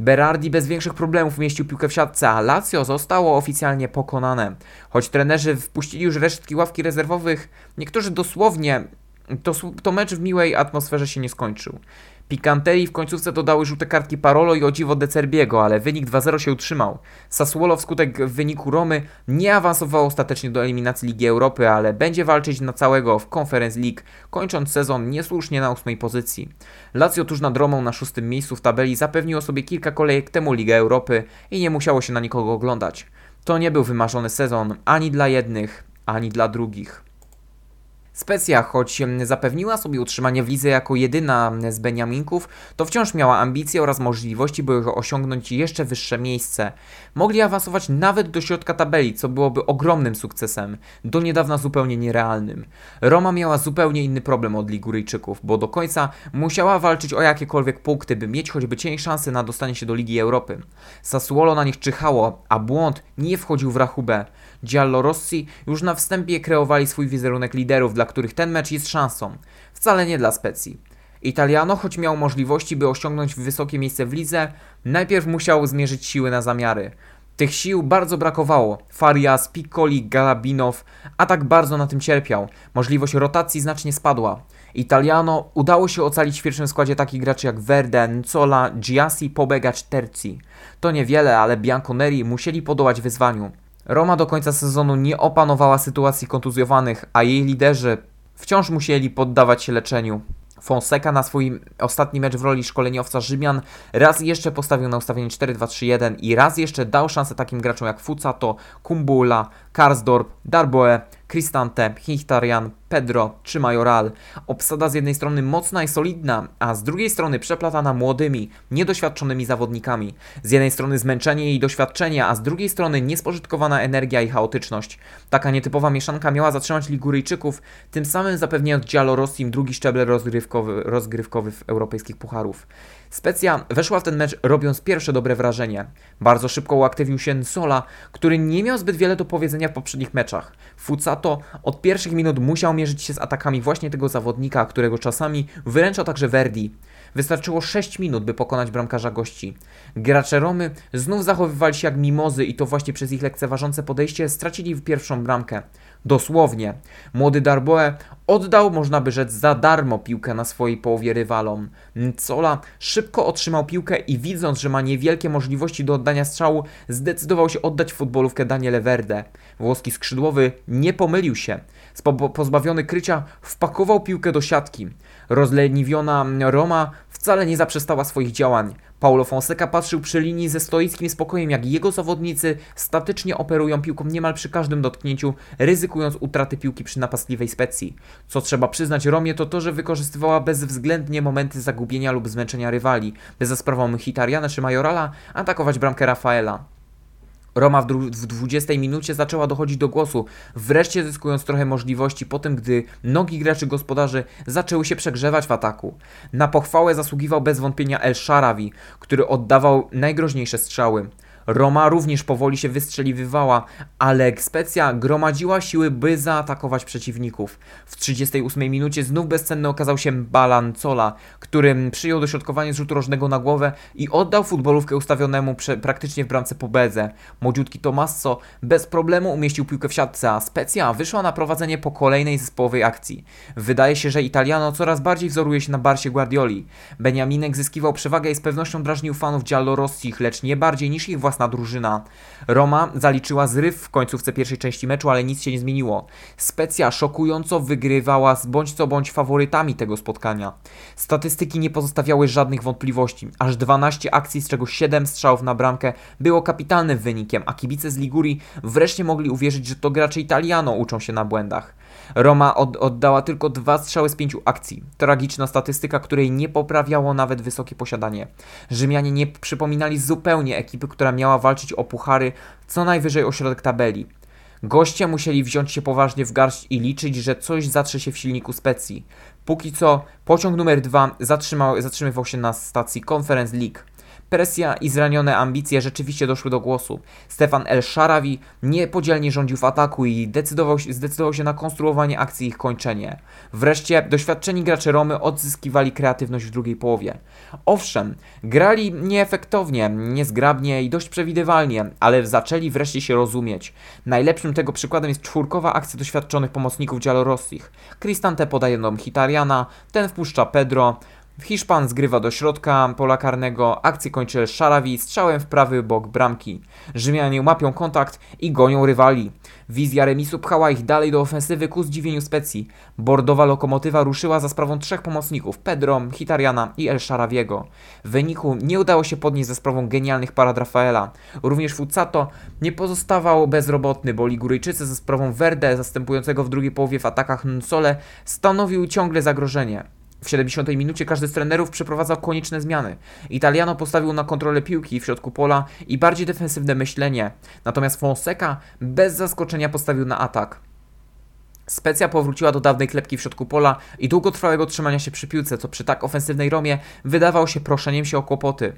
Berardi bez większych problemów umieścił piłkę w siatce, a Lazio zostało oficjalnie pokonane. Choć trenerzy wpuścili już resztki ławki rezerwowych, niektórzy dosłownie, to mecz w miłej atmosferze się nie skończył. Pikanterii w końcówce dodały żółte kartki Parolo i o dziwo De Cerbiego, ale wynik 2-0 się utrzymał. Sassuolo wskutek wyniku Romy nie awansowało ostatecznie do eliminacji Ligi Europy, ale będzie walczyć na całego w Conference League, kończąc sezon niesłusznie na 8. pozycji. Lazio tuż nad Romą na 6. miejscu w tabeli zapewniło sobie kilka kolejek temu Ligę Europy i nie musiało się na nikogo oglądać. To nie był wymarzony sezon ani dla jednych, ani dla drugich. Specja, choć zapewniła sobie utrzymanie w lidze jako jedyna z beniaminków, to wciąż miała ambicje oraz możliwości, by osiągnąć jeszcze wyższe miejsce. Mogli awansować nawet do środka tabeli, co byłoby ogromnym sukcesem, do niedawna zupełnie nierealnym. Roma miała zupełnie inny problem od Liguryjczyków, bo do końca musiała walczyć o jakiekolwiek punkty, by mieć choćby cień szansy na dostanie się do Ligi Europy. Sassuolo na nich czyhało, a błąd nie wchodził w rachubę. Giallorossi już na wstępie kreowali swój wizerunek liderów, dla których ten mecz jest szansą. Wcale nie dla Specji. Italiano, choć miał możliwości, by osiągnąć wysokie miejsce w lidze, najpierw musiał zmierzyć siły na zamiary. Tych sił bardzo brakowało. Farias, Piccoli, Galabinow, a tak bardzo na tym cierpiał. Możliwość rotacji znacznie spadła. Italiano udało się ocalić w pierwszym składzie takich graczy jak Verde, Ncola, Giassi, Pobegacz, Terzi. To niewiele, ale Bianconeri musieli podołać wyzwaniu. Roma do końca sezonu nie opanowała sytuacji kontuzjowanych, a jej liderzy wciąż musieli poddawać się leczeniu. Fonseca na swój ostatni mecz w roli szkoleniowca Rzymian raz jeszcze postawił na ustawienie 4-2-3-1 i raz jeszcze dał szansę takim graczom jak Fucato, Kumbula, Karsdorp, Darboe, Cristante, Hichtarian, Pedro czy Majoral. Obsada z jednej strony mocna i solidna, a z drugiej strony przeplatana młodymi, niedoświadczonymi zawodnikami. Z jednej strony zmęczenie i doświadczenie, a z drugiej strony niespożytkowana energia i chaotyczność. Taka nietypowa mieszanka miała zatrzymać Liguryjczyków, tym samym zapewniając Giallorossim drugi szczebel rozgrywkowy w europejskich pucharów. Specja weszła w ten mecz robiąc pierwsze dobre wrażenie. Bardzo szybko uaktywnił się Nsola, który nie miał zbyt wiele do powiedzenia w poprzednich meczach. Fucato od pierwszych minut musiał mierzyć się z atakami właśnie tego zawodnika, którego czasami wyręczał także Verdi. Wystarczyło 6 minut, by pokonać bramkarza gości. Gracze Romy znów zachowywali się jak mimozy i to właśnie przez ich lekceważące podejście stracili pierwszą bramkę. Dosłownie. Młody Darboe oddał, można by rzec, za darmo piłkę na swojej połowie rywalom. Ncola szybko otrzymał piłkę i widząc, że ma niewielkie możliwości do oddania strzału, zdecydował się oddać futbolówkę Daniele Verde. Włoski skrzydłowy nie pomylił się. Pozbawiony krycia wpakował piłkę do siatki. Rozleniwiona Roma wcale nie zaprzestała swoich działań. Paulo Fonseca patrzył przy linii ze stoickim spokojem, jak jego zawodnicy statycznie operują piłką niemal przy każdym dotknięciu, ryzykując utraty piłki przy napastliwej Specji. Co trzeba przyznać Romie, to to, że wykorzystywała bezwzględnie momenty zagubienia lub zmęczenia rywali, by za sprawą Hitariana czy Majorala atakować bramkę Rafaela. Roma w 20 minucie zaczęła dochodzić do głosu, wreszcie zyskując trochę możliwości po tym, gdy nogi graczy gospodarzy zaczęły się przegrzewać w ataku. Na pochwałę zasługiwał bez wątpienia El Sharawi, który oddawał najgroźniejsze strzały. Roma również powoli się wystrzeliwywała, ale Specja gromadziła siły, by zaatakować przeciwników. W 38 minucie znów bezcenny okazał się Balancola, który przyjął dośrodkowanie z rzutu rożnego na głowę i oddał futbolówkę ustawionemu praktycznie w bramce po bedze. Młodziutki Tommaso bez problemu umieścił piłkę w siatce, a Specja wyszła na prowadzenie po kolejnej zespołowej akcji. Wydaje się, że Italiano coraz bardziej wzoruje się na Barsie Guardioli. Beniaminek zyskiwał przewagę i z pewnością drażnił fanów Giallorossich, lecz nie bardziej niż ich własna drużyna. Roma zaliczyła zryw w końcówce pierwszej części meczu, ale nic się nie zmieniło. Specja szokująco wygrywała z bądź co bądź faworytami tego spotkania. Statystyki nie pozostawiały żadnych wątpliwości. Aż 12 akcji, z czego 7 strzałów na bramkę było kapitalnym wynikiem, a kibice z Ligurii wreszcie mogli uwierzyć, że to gracze Italiano uczą się na błędach. Roma oddała tylko 2 strzały z 5 akcji. Tragiczna statystyka, której nie poprawiało nawet wysokie posiadanie. Rzymianie nie przypominali zupełnie ekipy, która miała walczyć o puchary co najwyżej o środek tabeli. Goście musieli wziąć się poważnie w garść i liczyć, że coś zatrze się w silniku Specji. Póki co pociąg numer 2 zatrzymywał się na stacji Conference League. Presja i zranione ambicje rzeczywiście doszły do głosu. Stefan El Sharawi niepodzielnie rządził w ataku i zdecydował się na konstruowanie akcji i ich kończenie. Wreszcie doświadczeni gracze Romy odzyskiwali kreatywność w drugiej połowie. Owszem, grali nieefektownie, niezgrabnie i dość przewidywalnie, ale zaczęli wreszcie się rozumieć. Najlepszym tego przykładem jest 4. akcja doświadczonych pomocników Giallorossich. Cristante podaje do Mkhitarjana, ten wpuszcza Pedro, Hiszpan zgrywa do środka pola karnego, akcję kończy Szarawi strzałem w prawy bok bramki. Rzymianie łapią kontakt i gonią rywali. Wizja remisu pchała ich dalej do ofensywy ku zdziwieniu Specji. Bordowa Lokomotywa ruszyła za sprawą trzech pomocników, Pedro, Hitariana i El Szarawiego. W wyniku nie udało się podnieść za sprawą genialnych parad Rafaela. Również Fucato nie pozostawał bezrobotny, bo Liguryjczycy za sprawą Verde, zastępującego w drugiej połowie w atakach Nsole, stanowił ciągle zagrożenie. W 70 minucie każdy z trenerów przeprowadzał konieczne zmiany. Italiano postawił na kontrolę piłki w środku pola i bardziej defensywne myślenie, natomiast Fonseca bez zaskoczenia postawił na atak. Specja powróciła do dawnej klepki w środku pola i długotrwałego trzymania się przy piłce, co przy tak ofensywnej Romie wydawało się proszeniem się o kłopoty.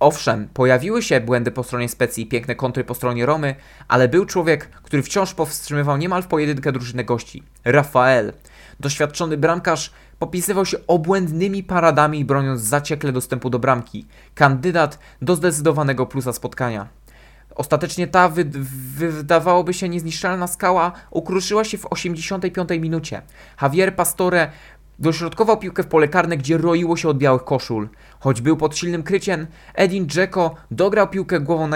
Owszem, pojawiły się błędy po stronie Specji i piękne kontry po stronie Romy, ale był człowiek, który wciąż powstrzymywał niemal w pojedynkę drużynę gości. Rafael. Doświadczony bramkarz popisywał się obłędnymi paradami, broniąc zaciekle dostępu do bramki. Kandydat do zdecydowanego plusa spotkania. Ostatecznie ta wydawałoby się niezniszczalna skała ukruszyła się w 85 minucie. Javier Pastore dośrodkował piłkę w pole karne, gdzie roiło się od białych koszul. Choć był pod silnym kryciem, Edin Dzeko dograł piłkę głową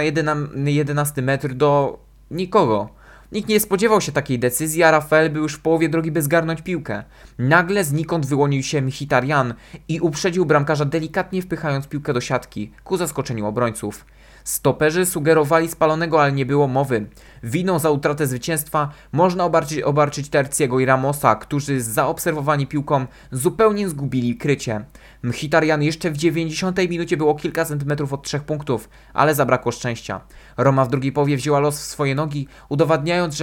na 11 metr do nikogo. Nikt nie spodziewał się takiej decyzji, a Rafael był już w połowie drogi, by zgarnąć piłkę. Nagle znikąd wyłonił się Mkhitaryan i uprzedził bramkarza, delikatnie wpychając piłkę do siatki, ku zaskoczeniu obrońców. Stoperzy sugerowali spalonego, ale nie było mowy. Winą za utratę zwycięstwa można obarczyć Terziego i Ramosa, którzy zaobserwowani piłką zupełnie zgubili krycie. Mkhitaryan jeszcze w 90 minucie był o kilka centymetrów od 3 punktów, ale zabrakło szczęścia. Roma w drugiej połowie wzięła los w swoje nogi, udowadniając,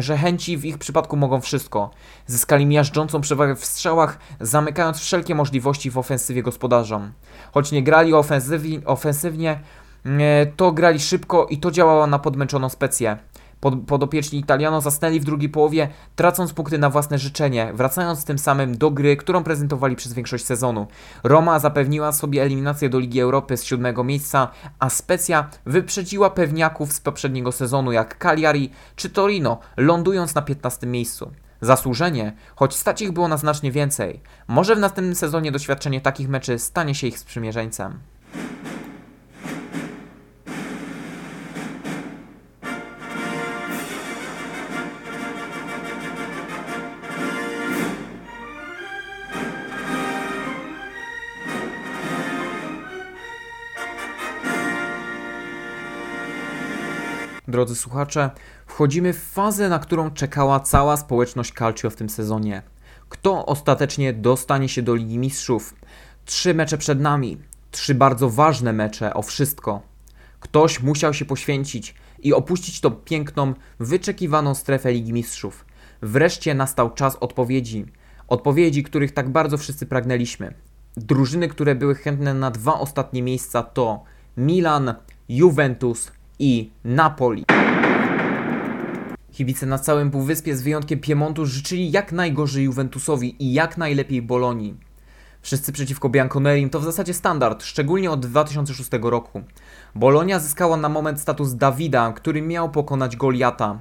że chęci w ich przypadku mogą wszystko. Zyskali miażdżącą przewagę w strzałach, zamykając wszelkie możliwości w ofensywie gospodarzom. Choć nie grali ofensywnie, to grali szybko i to działało na podmęczoną Specję. Podopieczni Italiano zasnęli w drugiej połowie, tracąc punkty na własne życzenie, wracając tym samym do gry, którą prezentowali przez większość sezonu. Roma zapewniła sobie eliminację do Ligi Europy z 7. miejsca, a Specja wyprzedziła pewniaków z poprzedniego sezonu jak Cagliari czy Torino, lądując na 15 miejscu. Zasłużenie, choć stać ich było na znacznie więcej. Może w następnym sezonie doświadczenie takich meczy stanie się ich sprzymierzeńcem. Drodzy słuchacze, wchodzimy w fazę, na którą czekała cała społeczność Calcio w tym sezonie. Kto ostatecznie dostanie się do Ligi Mistrzów? 3 mecze przed nami, 3 bardzo ważne mecze o wszystko. Ktoś musiał się poświęcić i opuścić tą piękną, wyczekiwaną strefę Ligi Mistrzów. Wreszcie nastał czas odpowiedzi. Odpowiedzi, których tak bardzo wszyscy pragnęliśmy. Drużyny, które były chętne na 2 ostatnie miejsca to Milan, Juventus i Napoli. Kibice na całym półwyspie z wyjątkiem Piemontu życzyli jak najgorzej Juventusowi i jak najlepiej Bolonii. Wszyscy przeciwko Bianconerim to w zasadzie standard, szczególnie od 2006 roku. Bolonia zyskała na moment status Dawida, który miał pokonać Goliata.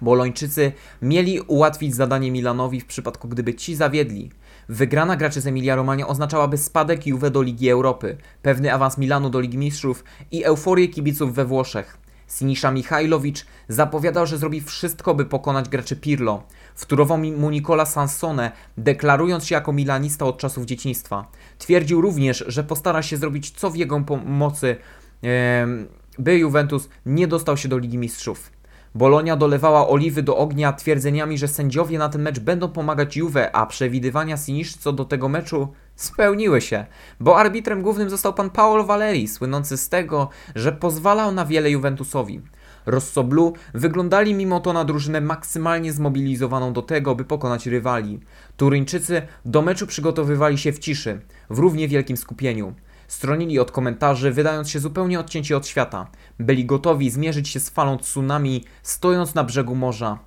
Bolończycy mieli ułatwić zadanie Milanowi w przypadku, gdyby ci zawiedli. Wygrana graczy z Emilia-Romagna oznaczałaby spadek Juve do Ligi Europy, pewny awans Milanu do Ligi Mistrzów i euforię kibiców we Włoszech. Sinisza Mihajlowicz zapowiadał, że zrobi wszystko, by pokonać graczy Pirlo. Wtórował mu Nicola Sansone, deklarując się jako milanista od czasów dzieciństwa. Twierdził również, że postara się zrobić co w jego mocy, by Juventus nie dostał się do Ligi Mistrzów. Bolonia dolewała oliwy do ognia twierdzeniami, że sędziowie na ten mecz będą pomagać Juve, a przewidywania Sinisz co do tego meczu spełniły się, bo arbitrem głównym został pan Paolo Valeri, słynący z tego, że pozwalał na wiele Juventusowi. Rossoblu wyglądali mimo to na drużynę maksymalnie zmobilizowaną do tego, by pokonać rywali. Turyńczycy do meczu przygotowywali się w ciszy, w równie wielkim skupieniu. Stronili od komentarzy, wydając się zupełnie odcięci od świata. Byli gotowi zmierzyć się z falą tsunami, stojąc na brzegu morza.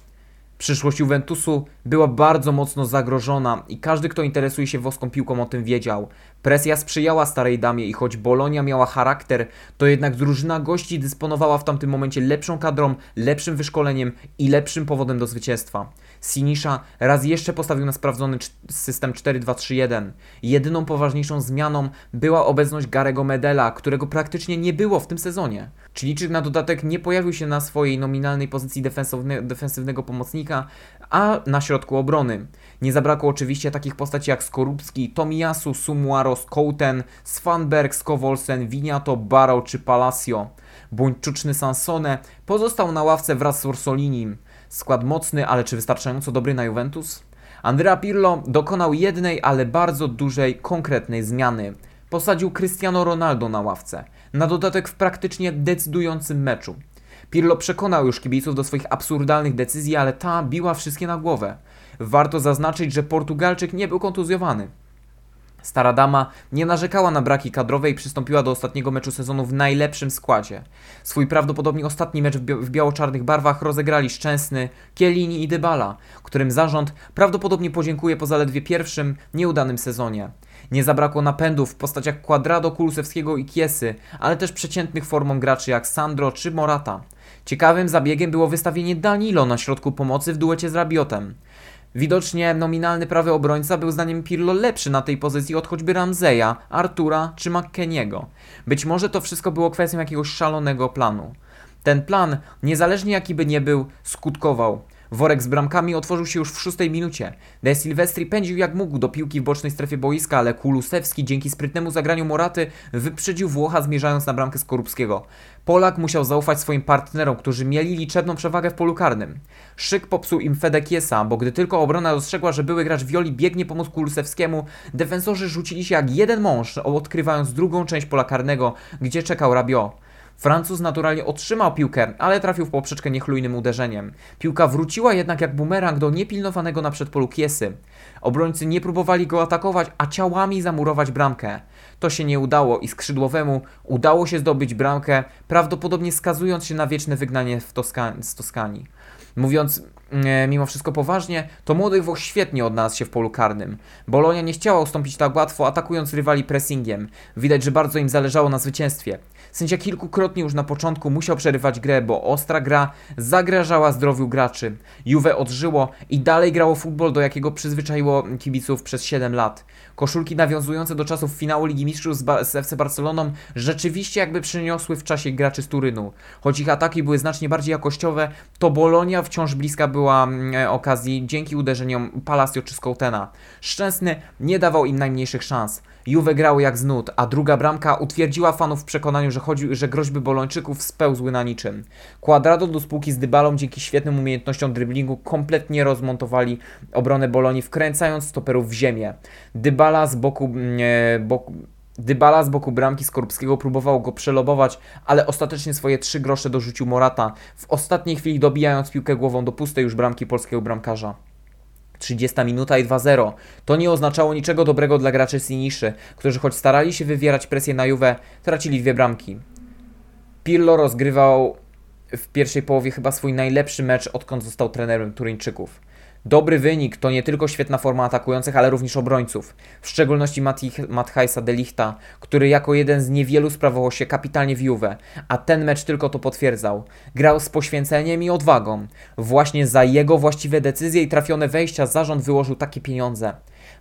Przyszłość Juventusu była bardzo mocno zagrożona i każdy, kto interesuje się włoską piłką, o tym wiedział. Presja sprzyjała starej damie i choć Bolonia miała charakter, to jednak drużyna gości dysponowała w tamtym momencie lepszą kadrą, lepszym wyszkoleniem i lepszym powodem do zwycięstwa. Sinisza raz jeszcze postawił na sprawdzony system 4-2-3-1. Jedyną poważniejszą zmianą była obecność Garego Medela, którego praktycznie nie było w tym sezonie. Cziliczyk na dodatek nie pojawił się na swojej nominalnej pozycji defensywnego pomocnika, a na środku obrony. Nie zabrakło oczywiście takich postaci jak Skorupski, Tomiyasu, Sumuaro, Skouten, Svanberg, Skowolsen, Winiato, Barrow czy Palacio. Buńczuczny Sansone pozostał na ławce wraz z Orsolinim. Skład mocny, ale czy wystarczająco dobry na Juventus? Andrea Pirlo dokonał jednej, ale bardzo dużej, konkretnej zmiany. Posadził Cristiano Ronaldo na ławce. Na dodatek w praktycznie decydującym meczu. Pirlo przekonał już kibiców do swoich absurdalnych decyzji, ale ta biła wszystkie na głowę. Warto zaznaczyć, że Portugalczyk nie był kontuzjowany. Stara dama nie narzekała na braki kadrowe i przystąpiła do ostatniego meczu sezonu w najlepszym składzie. Swój prawdopodobnie ostatni mecz w biało-czarnych barwach rozegrali Szczęsny, Chiellini i Dybala, którym zarząd prawdopodobnie podziękuje po zaledwie pierwszym, nieudanym sezonie. Nie zabrakło napędów w postaciach Quadrado, Kulusewskiego i Kiesy, ale też przeciętnych formą graczy jak Sandro czy Morata. Ciekawym zabiegiem było wystawienie Danilo na środku pomocy w duecie z Rabiotem. Widocznie nominalny prawy obrońca był zdaniem Pirlo lepszy na tej pozycji od choćby Ramseya, Artura czy McKenniego. Być może to wszystko było kwestią jakiegoś szalonego planu. Ten plan, niezależnie jaki by nie był, skutkował. Worek z bramkami otworzył się już w 6. minucie. De Silvestri pędził jak mógł do piłki w bocznej strefie boiska, ale Kulusewski dzięki sprytnemu zagraniu Moraty wyprzedził Włocha, zmierzając na bramkę Skorupskiego. Polak musiał zaufać swoim partnerom, którzy mieli liczebną przewagę w polu karnym. Szyk popsuł im Fede Chiesa, bo gdy tylko obrona dostrzegła, że były gracz Violi biegnie pomóc Kulusewskiemu, defensorzy rzucili się jak jeden mąż, odkrywając drugą część pola karnego, gdzie czekał Rabiot. Francuz naturalnie otrzymał piłkę, ale trafił w poprzeczkę niechlujnym uderzeniem. Piłka wróciła jednak jak bumerang do niepilnowanego na przedpolu Kiesy. Obrońcy nie próbowali go atakować, a ciałami zamurować bramkę. To się nie udało i skrzydłowemu udało się zdobyć bramkę, prawdopodobnie skazując się na wieczne wygnanie z Toskanii. Mówiąc mimo wszystko poważnie, to młody Włoch świetnie odnalazł się w polu karnym. Bolonia nie chciała ustąpić tak łatwo, atakując rywali pressingiem. Widać, że bardzo im zależało na zwycięstwie. Sędzia kilkukrotnie już na początku musiał przerywać grę, bo ostra gra zagrażała zdrowiu graczy. Juve odżyło i dalej grało futbol, do jakiego przyzwyczaiło kibiców przez 7 lat. Koszulki nawiązujące do czasów finału Ligi Mistrzów z FC Barceloną rzeczywiście jakby przeniosły w czasie graczy z Turynu. Choć ich ataki były znacznie bardziej jakościowe, to Bolonia wciąż bliska była okazji dzięki uderzeniom Palacio czy Scoutena. Szczęsny nie dawał im najmniejszych szans. Juve grały jak z nut, a druga bramka utwierdziła fanów w przekonaniu, że groźby Bolończyków spełzły na niczym. Quadrado do spółki z Dybalą dzięki świetnym umiejętnościom driblingu kompletnie rozmontowali obronę Bolonii, wkręcając stoperów w ziemię. Dybala z boku bramki Skorupskiego próbował go przelobować, ale ostatecznie swoje 3 grosze dorzucił Morata, w ostatniej chwili dobijając piłkę głową do pustej już bramki polskiego bramkarza. 30 minuta i 2-0. To nie oznaczało niczego dobrego dla graczy Siniszy, którzy choć starali się wywierać presję na Juve, tracili 2 bramki. Pirlo rozgrywał w pierwszej połowie chyba swój najlepszy mecz, odkąd został trenerem Turyńczyków. Dobry wynik to nie tylko świetna forma atakujących, ale również obrońców. W szczególności Matthijsa de Lichta, który jako jeden z niewielu sprawował się kapitalnie w Juve, a ten mecz tylko to potwierdzał. Grał z poświęceniem i odwagą. Właśnie za jego właściwe decyzje i trafione wejścia zarząd wyłożył takie pieniądze.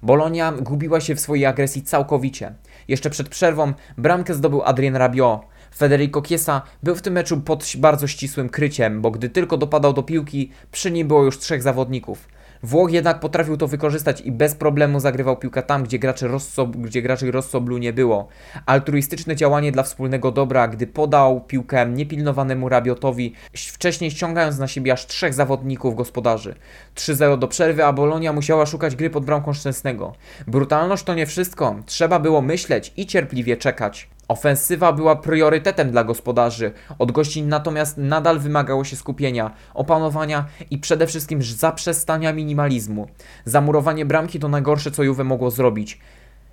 Bolonia gubiła się w swojej agresji całkowicie. Jeszcze przed przerwą bramkę zdobył Adrien Rabiot. Federico Chiesa był w tym meczu pod bardzo ścisłym kryciem, bo gdy tylko dopadał do piłki, przy nim było już 3 zawodników. Włoch jednak potrafił to wykorzystać i bez problemu zagrywał piłkę tam, gdzie graczy Rossoblu nie było. Altruistyczne działanie dla wspólnego dobra, gdy podał piłkę niepilnowanemu Rabiotowi, wcześniej ściągając na siebie aż 3 zawodników gospodarzy. 3-0 do przerwy, a Bolonia musiała szukać gry pod bramką Szczęsnego. Brutalność to nie wszystko, trzeba było myśleć i cierpliwie czekać. Ofensywa była priorytetem dla gospodarzy, od gości natomiast nadal wymagało się skupienia, opanowania i przede wszystkim zaprzestania minimalizmu. Zamurowanie bramki to najgorsze, co Juve mogło zrobić.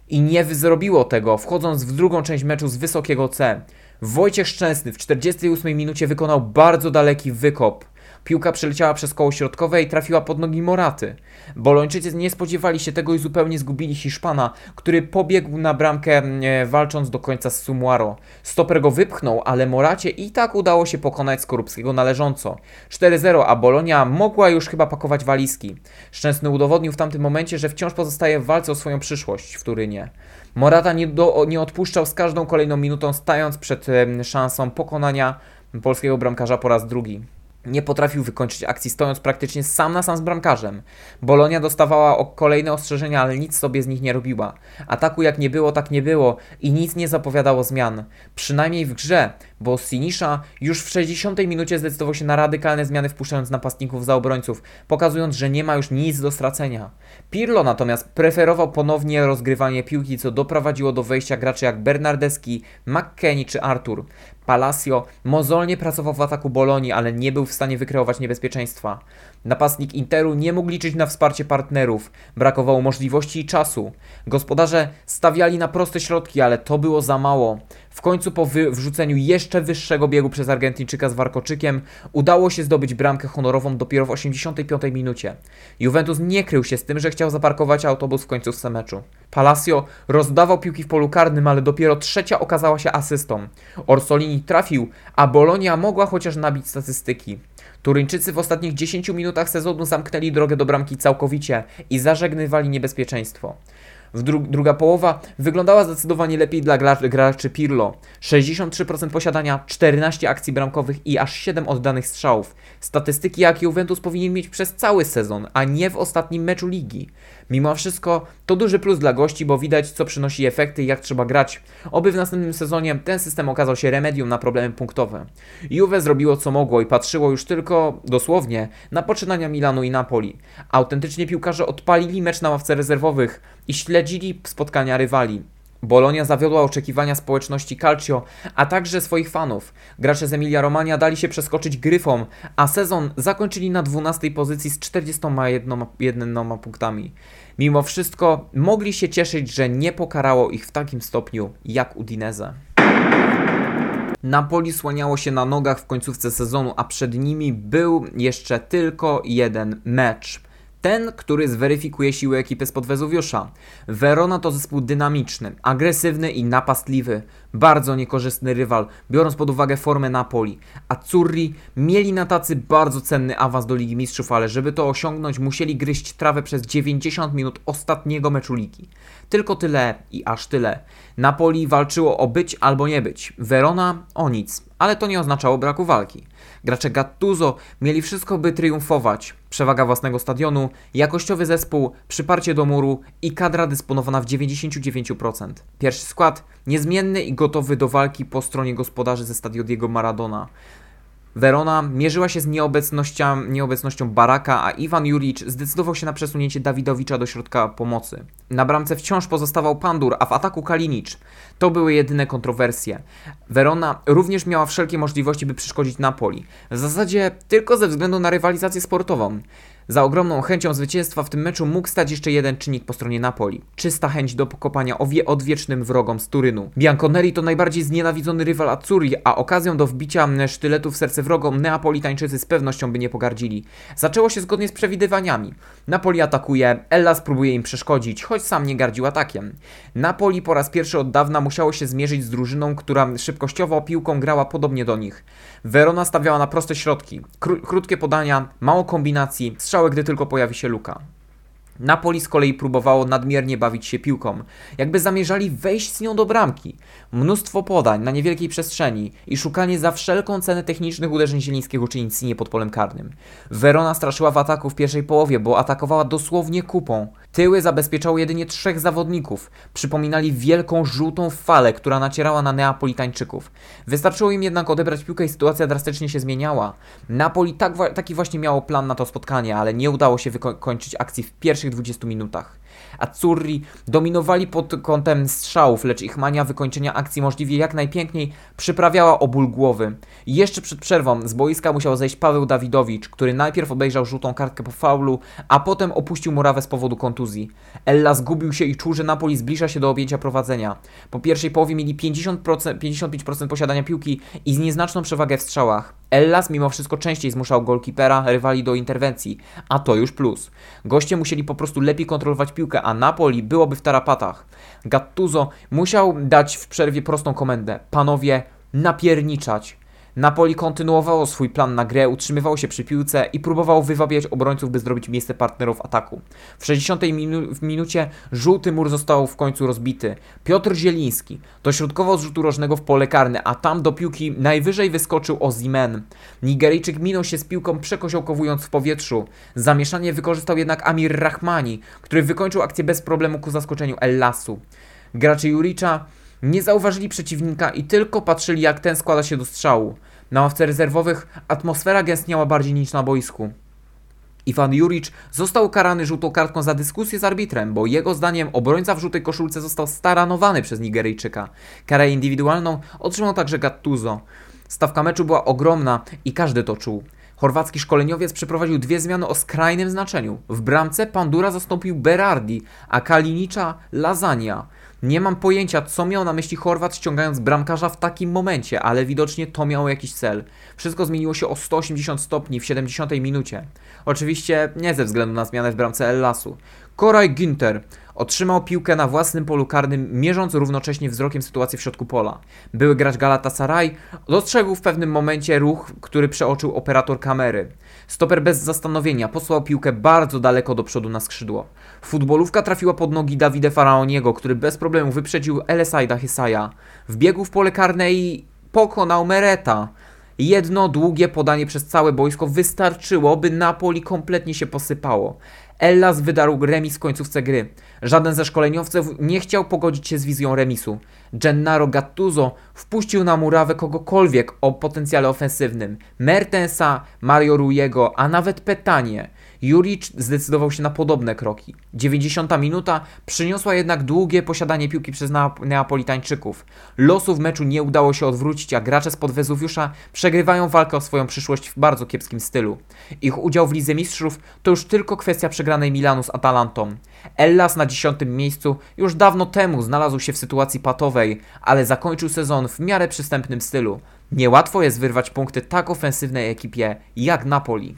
I nie zrobiło tego, wchodząc w drugą część meczu z wysokiego C. Wojciech Szczęsny w 48 minucie wykonał bardzo daleki wykop. Piłka przeleciała przez koło środkowe i trafiła pod nogi Moraty. Bolończycy nie spodziewali się tego i zupełnie zgubili Hiszpana, który pobiegł na bramkę walcząc do końca z Sumuaro. Stoper go wypchnął, ale Moracie i tak udało się pokonać Skorupskiego należąco. 4-0, a Bolonia mogła już chyba pakować walizki. Szczęsny udowodnił w tamtym momencie, że wciąż pozostaje w walce o swoją przyszłość w Turynie. Morata nie odpuszczał z każdą kolejną minutą, stając przed szansą pokonania polskiego bramkarza po raz drugi. Nie potrafił wykończyć akcji, stojąc praktycznie sam na sam z bramkarzem. Bolonia dostawała kolejne ostrzeżenia, ale nic sobie z nich nie robiła. Ataku jak nie było, tak nie było i nic nie zapowiadało zmian. Przynajmniej w grze, bo Sinisza już w 60 minucie zdecydował się na radykalne zmiany, wpuszczając napastników za obrońców, pokazując, że nie ma już nic do stracenia. Pirlo natomiast preferował ponownie rozgrywanie piłki, co doprowadziło do wejścia graczy jak Bernardeski, McKennie czy Artur. Palacio mozolnie pracował w ataku Bolonii, ale nie był w stanie wykreować niebezpieczeństwa. Napastnik Interu nie mógł liczyć na wsparcie partnerów. Brakowało możliwości i czasu. Gospodarze stawiali na proste środki, ale to było za mało. W końcu po wrzuceniu jeszcze wyższego biegu przez Argentyńczyka z Warkoczykiem udało się zdobyć bramkę honorową dopiero w 85 minucie. Juventus nie krył się z tym, że chciał zaparkować autobus w końcówce meczu. Palacio rozdawał piłki w polu karnym, ale dopiero trzecia okazała się asystą. Orsolini trafił, a Bolonia mogła chociaż nabić statystyki. Turyńczycy w ostatnich 10 minutach sezonu zamknęli drogę do bramki całkowicie i zażegnywali niebezpieczeństwo. Druga połowa wyglądała zdecydowanie lepiej dla graczy Pirlo. 63% posiadania, 14 akcji bramkowych i aż 7 oddanych strzałów. Statystyki jak Juventus powinien mieć przez cały sezon, a nie w ostatnim meczu ligi. Mimo wszystko to duży plus dla gości, bo widać co przynosi efekty i jak trzeba grać. Oby w następnym sezonie ten system okazał się remedium na problemy punktowe. Juve zrobiło co mogło i patrzyło już tylko, dosłownie, na poczynania Milanu i Napoli. Autentycznie piłkarze odpalili mecz na ławce rezerwowych i śledzili spotkania rywali. Bolonia zawiodła oczekiwania społeczności Calcio, a także swoich fanów. Gracze z Emilia-Romagna dali się przeskoczyć Gryfom, a sezon zakończyli na 12 pozycji z 41 punktami. Mimo wszystko mogli się cieszyć, że nie pokarało ich w takim stopniu jak Udinese. Napoli słaniało się na nogach w końcówce sezonu, a przed nimi był jeszcze tylko jeden mecz. Ten, który zweryfikuje siły ekipy spod Wezuwiusza. Verona to zespół dynamiczny, agresywny i napastliwy. Bardzo niekorzystny rywal, biorąc pod uwagę formę Napoli. Azzurri mieli na tacy bardzo cenny awans do Ligi Mistrzów, ale żeby to osiągnąć, musieli gryźć trawę przez 90 minut ostatniego meczu ligi. Tylko tyle i aż tyle. Napoli walczyło o być albo nie być. Verona o nic, ale to nie oznaczało braku walki. Gracze Gattuso mieli wszystko, by triumfować. Przewaga własnego stadionu, jakościowy zespół, przyparcie do muru i kadra dysponowana w 99%. Pierwszy skład niezmienny i gotowy do walki po stronie gospodarzy ze Stadio Diego Maradona. Verona mierzyła się z nieobecnością Baraka, a Iwan Juric zdecydował się na przesunięcie Dawidowicza do środka pomocy. Na bramce wciąż pozostawał Pandur, a w ataku Kalinicz. To były jedyne kontrowersje. Verona również miała wszelkie możliwości, by przeszkodzić Napoli. W zasadzie tylko ze względu na rywalizację sportową. Za ogromną chęcią zwycięstwa w tym meczu mógł stać jeszcze jeden czynnik po stronie Napoli. Czysta chęć do pokopania odwiecznym wrogom z Turynu. Bianconeri to najbardziej znienawidzony rywal Azzurri, a okazją do wbicia sztyletu w serce wrogom Neapolitańczycy z pewnością by nie pogardzili. Zaczęło się zgodnie z przewidywaniami. Napoli atakuje, Hellas próbuje im przeszkodzić, choć sam nie gardził atakiem. Napoli po raz pierwszy od dawna musiało się zmierzyć z drużyną, która szybkościowo piłką grała podobnie do nich. Verona stawiała na proste środki, krótkie podania, mało kombinacji, gdy tylko pojawi się luka. Napoli z kolei próbowało nadmiernie bawić się piłką, jakby zamierzali wejść z nią do bramki. Mnóstwo podań na niewielkiej przestrzeni i szukanie za wszelką cenę technicznych uderzeń Zielińskiego czy Insigne pod polem karnym. Verona straszyła w ataku w pierwszej połowie, bo atakowała dosłownie kupą. Tyły zabezpieczało jedynie 3 zawodników. Przypominali wielką żółtą falę, która nacierała na Neapolitańczyków. Wystarczyło im jednak odebrać piłkę i sytuacja drastycznie się zmieniała. Napoli taki właśnie miało plan na to spotkanie, ale nie udało się wykończyć akcji w pierwszych 20 minutach. Azzurri dominowali pod kątem strzałów, lecz ich mania wykończenia akcji możliwie jak najpiękniej przyprawiała o ból głowy. Jeszcze przed przerwą z boiska musiał zejść Paweł Dawidowicz, który najpierw obejrzał żółtą kartkę po faulu, a potem opuścił murawę z powodu kontuzji. kontuzji. Ella zgubił się i czuł, że Napoli zbliża się do objęcia prowadzenia. Po pierwszej połowie mieli 55% posiadania piłki i z nieznaczną przewagę w strzałach. Ellas mimo wszystko częściej zmuszał golkipera, rywali do interwencji, a to już plus. Goście musieli po prostu lepiej kontrolować piłkę, a Napoli byłoby w tarapatach. Gattuso musiał dać w przerwie prostą komendę. Panowie, napierniczać. Napoli kontynuowało swój plan na grę, utrzymywało się przy piłce i próbowało wywabiać obrońców, by zrobić miejsce partnerów ataku. W 60. minucie żółty mur został w końcu rozbity. Piotr Zieliński dośrodkował z rzutu rożnego w pole karne, a tam do piłki najwyżej wyskoczył Osimhen. Nigeryjczyk minął się z piłką, przekoziołkowując w powietrzu. Zamieszanie wykorzystał jednak Amir Rahmani, który wykończył akcję bez problemu ku zaskoczeniu Ellasu. Gracze Juricza nie zauważyli przeciwnika i tylko patrzyli, jak ten składa się do strzału. Na ławce rezerwowych atmosfera gęstniała bardziej niż na boisku. Iwan Juric został karany żółtą kartką za dyskusję z arbitrem, bo jego zdaniem obrońca w żółtej koszulce został staranowany przez Nigeryjczyka. Karę indywidualną otrzymał także Gattuso. Stawka meczu była ogromna i każdy to czuł. Chorwacki szkoleniowiec przeprowadził dwie zmiany o skrajnym znaczeniu. W bramce Pandura zastąpił Berardi, a Kalinicza Lasagna. Nie mam pojęcia, co miał na myśli Chorwat, ściągając bramkarza w takim momencie, ale widocznie to miało jakiś cel. Wszystko zmieniło się o 180 stopni w 70. minucie. Oczywiście nie ze względu na zmianę w bramce Ellasu. Koray Günther otrzymał piłkę na własnym polu karnym, mierząc równocześnie wzrokiem sytuację w środku pola. Były gracz Galatasaray dostrzegł w pewnym momencie ruch, który przeoczył operator kamery. Stoper bez zastanowienia posłał piłkę bardzo daleko do przodu na skrzydło. Futbolówka trafiła pod nogi Davide Faraoniego, który bez problemu wyprzedził Elesaida Hisaja. Wbiegł w pole karne i pokonał Mereta. Jedno długie podanie przez całe boisko wystarczyło, by Napoli kompletnie się posypało. Ellas wydarł remis w końcówce gry. Żaden ze szkoleniowców nie chciał pogodzić się z wizją remisu. Gennaro Gattuso wpuścił na murawę kogokolwiek o potencjale ofensywnym. Mertensa, Mario Ruiego, a nawet Petanie. Juric zdecydował się na podobne kroki. 90. minuta przyniosła jednak długie posiadanie piłki przez Neapolitańczyków. Losów meczu nie udało się odwrócić, a gracze spod Wezuwiusza przegrywają walkę o swoją przyszłość w bardzo kiepskim stylu. Ich udział w Lidze Mistrzów to już tylko kwestia przegranej Milanu z Atalantą. Ellas na 10. miejscu już dawno temu znalazł się w sytuacji patowej, ale zakończył sezon w miarę przystępnym stylu. Niełatwo jest wyrwać punkty tak ofensywnej ekipie jak Napoli.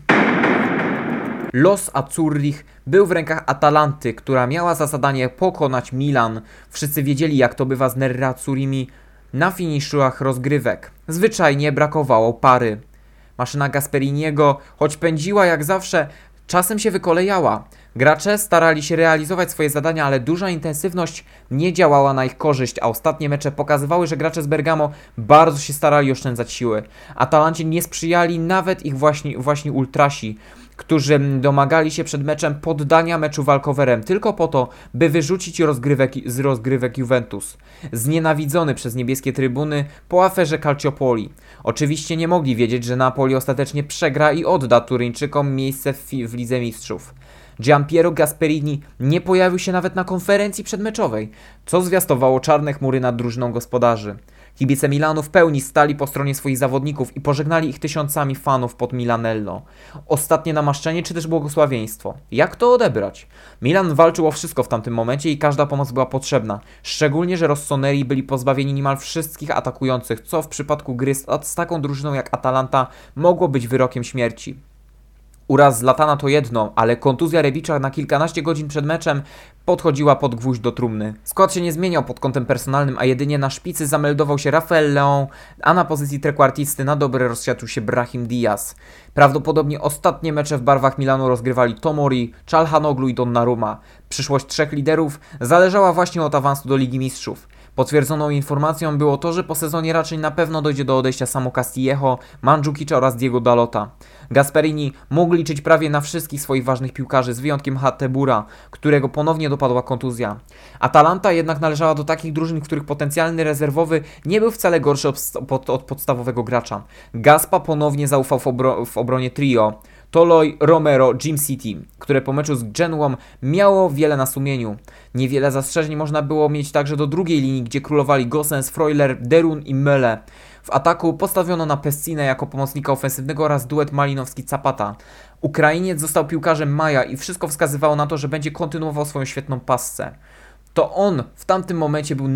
Los Azzurrich był w rękach Atalanty, która miała za zadanie pokonać Milan. Wszyscy wiedzieli, jak to bywa z Nerazzurrimi na finiszach rozgrywek. Zwyczajnie brakowało pary. Maszyna Gasperiniego, choć pędziła jak zawsze, czasem się wykolejała. Gracze starali się realizować swoje zadania, ale duża intensywność nie działała na ich korzyść, a ostatnie mecze pokazywały, że gracze z Bergamo bardzo się starali oszczędzać siły. Atalancie nie sprzyjali nawet ich właśnie ultrasi, którzy domagali się przed meczem poddania meczu walkowerem tylko po to, by wyrzucić z rozgrywek Juventus. Znienawidzony przez niebieskie trybuny po aferze Calciopoli. Oczywiście nie mogli wiedzieć, że Napoli ostatecznie przegra i odda Turyńczykom miejsce w Lidze Mistrzów. Gianpiero Gasperini nie pojawił się nawet na konferencji przedmeczowej, co zwiastowało czarne chmury nad drużyną gospodarzy. Kibice Milanu w pełni stali po stronie swoich zawodników i pożegnali ich tysiącami fanów pod Milanello. Ostatnie namaszczenie czy też błogosławieństwo? Jak to odebrać? Milan walczył o wszystko w tamtym momencie i każda pomoc była potrzebna. Szczególnie, że Rossoneri byli pozbawieni niemal wszystkich atakujących, co w przypadku gry z taką drużyną jak Atalanta mogło być wyrokiem śmierci. Uraz Zlatana to jedno, ale kontuzja Rebicza na kilkanaście godzin przed meczem podchodziła pod gwóźdź do trumny. Skład się nie zmieniał pod kątem personalnym, a jedynie na szpicy zameldował się Rafael Leão, a na pozycji trekwartisty na dobre rozsiadł się Brahim Diaz. Prawdopodobnie ostatnie mecze w barwach Milanu rozgrywali Tomori, Calhanoglu i Donnarumma. Przyszłość trzech liderów zależała właśnie od awansu do Ligi Mistrzów. Potwierdzoną informacją było to, że po sezonie raczej na pewno dojdzie do odejścia Samo Castillejo, Mandzukicia oraz Diego Dalota. Gasperini mógł liczyć prawie na wszystkich swoich ważnych piłkarzy, z wyjątkiem Hattebura, którego ponownie dopadła kontuzja. Atalanta jednak należała do takich drużyn, w których potencjalny rezerwowy nie był wcale gorszy od podstawowego gracza. Gaspa ponownie zaufał w obronie trio. Toloi, Romero, Jim City, które po meczu z Genuą miało wiele na sumieniu. Niewiele zastrzeżeń można było mieć także do drugiej linii, gdzie królowali Gosens, Freuler, Derun i Mele. W ataku postawiono na Pessinę jako pomocnika ofensywnego oraz duet Malinowski-Zapata. Ukrainiec został piłkarzem maja i wszystko wskazywało na to, że będzie kontynuował swoją świetną pasce. To on w tamtym momencie był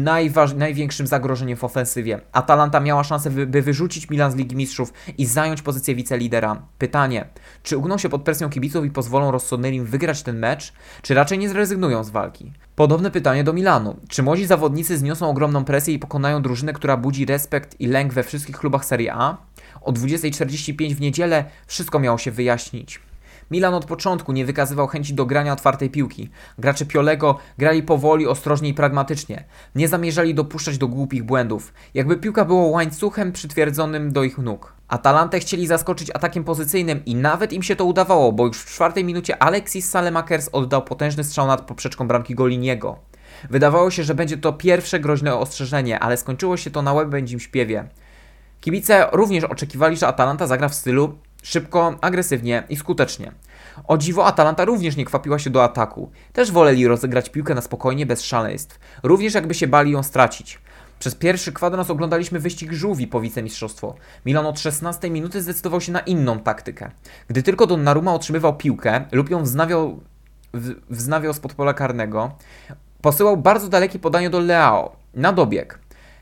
największym zagrożeniem w ofensywie. Atalanta miała szansę, by wyrzucić Milan z Ligi Mistrzów i zająć pozycję wicelidera. Pytanie, czy ugną się pod presją kibiców i pozwolą Rossoneri wygrać ten mecz, czy raczej nie zrezygnują z walki? Podobne pytanie do Milanu. Czy młodzi zawodnicy zniosą ogromną presję i pokonają drużynę, która budzi respekt i lęk we wszystkich klubach Serie A? O 20:45 w niedzielę wszystko miało się wyjaśnić. Milan od początku nie wykazywał chęci do grania otwartej piłki. Gracze Piolego grali powoli, ostrożnie i pragmatycznie. Nie zamierzali dopuszczać do głupich błędów. Jakby piłka była łańcuchem przytwierdzonym do ich nóg. Atalantę chcieli zaskoczyć atakiem pozycyjnym i nawet im się to udawało, bo już w 4. minucie Alexis Salemakers oddał potężny strzał nad poprzeczką bramki Goliniego. Wydawało się, że będzie to pierwsze groźne ostrzeżenie, ale skończyło się to na łebędzim śpiewie. Kibice również oczekiwali, że Atalanta zagra w stylu szybko, agresywnie i skutecznie. O dziwo Atalanta również nie kwapiła się do ataku. Też woleli rozegrać piłkę na spokojnie, bez szaleństw. Również jakby się bali ją stracić. Przez pierwszy kwadrans oglądaliśmy wyścig żółwi po wicemistrzostwo. Milan od 16 minuty zdecydował się na inną taktykę. Gdy tylko Donnarumma otrzymywał piłkę lub ją wznawiał spod pola karnego, posyłał bardzo dalekie podanie do Leao na dobieg,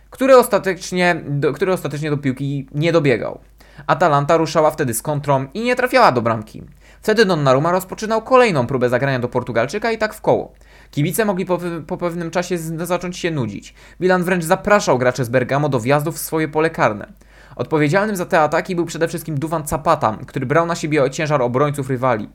który ostatecznie do piłki nie dobiegał. Atalanta ruszała wtedy z kontrą i nie trafiała do bramki. Wtedy Donnarumma rozpoczynał kolejną próbę zagrania do Portugalczyka i tak w koło. Kibice mogli po pewnym czasie zacząć się nudzić. Milan wręcz zapraszał graczy z Bergamo do wjazdów w swoje pole karne. Odpowiedzialnym za te ataki był przede wszystkim Duvan Zapata, który brał na siebie ciężar obrońców rywali.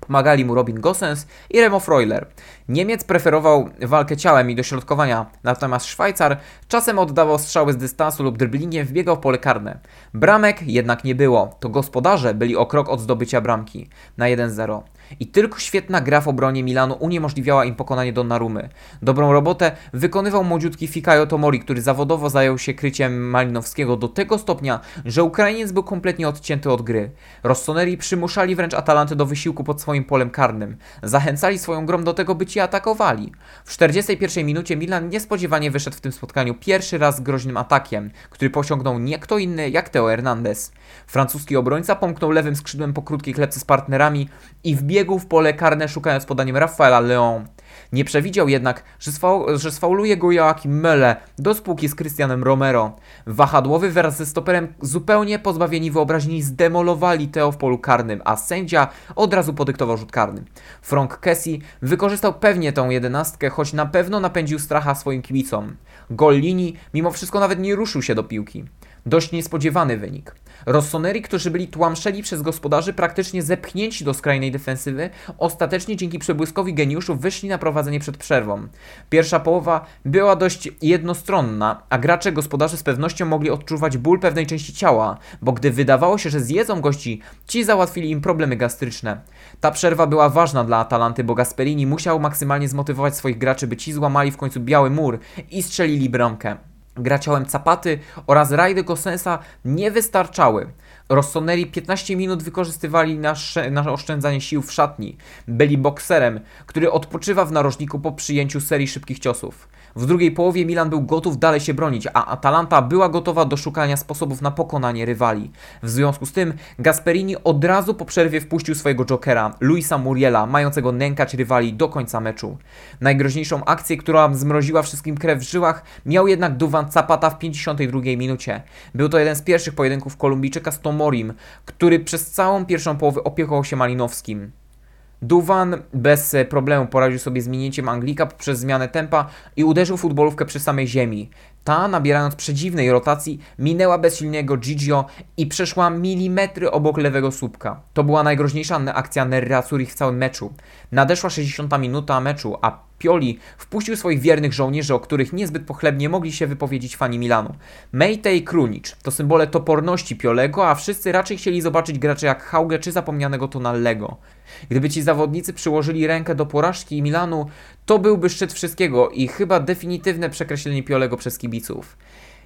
Pomagali mu Robin Gosens i Remo Freuler. Niemiec preferował walkę ciałem i dośrodkowania, natomiast Szwajcar czasem oddawał strzały z dystansu lub dribblingiem wbiegał w pole karne. Bramek jednak nie było, to gospodarze byli o krok od zdobycia bramki na 1-0. I tylko świetna gra w obronie Milanu uniemożliwiała im pokonanie Donnarummy. Dobrą robotę wykonywał młodziutki Fikayo Tomori, który zawodowo zajął się kryciem Malinowskiego do tego stopnia, że Ukrainiec był kompletnie odcięty od gry. Rossoneri przymuszali wręcz Atalantę do wysiłku pod swoim polem karnym. Zachęcali swoją grą do tego, by ci atakowali. W 41 minucie Milan niespodziewanie wyszedł w tym spotkaniu pierwszy raz z groźnym atakiem, który pociągnął nie kto inny jak Theo Hernandez. Francuski obrońca pomknął lewym skrzydłem po krótkiej klepce z partnerami i wbiegł w pole karne, szukając podaniem Rafaela Leão. Nie przewidział jednak, że sfauluje go Joachim Mele do spółki z Krystianem Romero. Wahadłowy wraz ze stoperem zupełnie pozbawieni wyobraźni zdemolowali Theo w polu karnym, a sędzia od razu podyktował rzut karny. Franck Kessie wykorzystał pewnie tą 11, choć na pewno napędził stracha swoim kibicom. Gollini mimo wszystko nawet nie ruszył się do piłki. Dość niespodziewany wynik. Rossoneri, którzy byli tłamszeni przez gospodarzy, praktycznie zepchnięci do skrajnej defensywy, ostatecznie dzięki przebłyskowi geniuszów wyszli na prowadzenie przed przerwą. Pierwsza połowa była dość jednostronna, a gracze gospodarzy z pewnością mogli odczuwać ból pewnej części ciała, bo gdy wydawało się, że zjedzą gości, ci załatwili im problemy gastryczne. Ta przerwa była ważna dla Atalanty, bo Gasperini musiał maksymalnie zmotywować swoich graczy, by ci złamali w końcu biały mur i strzelili bramkę. Gra ciałem Zapaty oraz rajdy Gosensa nie wystarczały. Rossoneri 15 minut wykorzystywali na oszczędzanie sił w szatni. Byli bokserem, który odpoczywa w narożniku po przyjęciu serii szybkich ciosów. W drugiej połowie Milan był gotów dalej się bronić, a Atalanta była gotowa do szukania sposobów na pokonanie rywali. W związku z tym Gasperini od razu po przerwie wpuścił swojego jokera, Luisa Muriela, mającego nękać rywali do końca meczu. Najgroźniejszą akcję, która zmroziła wszystkim krew w żyłach, miał jednak Duvan Zapata w 52 minucie. Był to jeden z pierwszych pojedynków Kolumbijczyka z Tomorim, który przez całą pierwszą połowę opiekował się Malinowskim. Duvan bez problemu poradził sobie z minięciem Anglika przez zmianę tempa i uderzył futbolówkę przy samej ziemi. Ta, nabierając przedziwnej rotacji, minęła bezsilnego Gigio i przeszła milimetry obok lewego słupka. To była najgroźniejsza akcja Nerazzurri w całym meczu. Nadeszła 60. minuta meczu, a Pioli wpuścił swoich wiernych żołnierzy, o których niezbyt pochlebnie mogli się wypowiedzieć fani Milanu. Meite i Krunić to symbole toporności Piolego, a wszyscy raczej chcieli zobaczyć graczy jak Hauge czy zapomnianego Tonallego. Gdyby ci zawodnicy przyłożyli rękę do porażki Milanu, to byłby szczyt wszystkiego i chyba definitywne przekreślenie Piolego przez kibiców.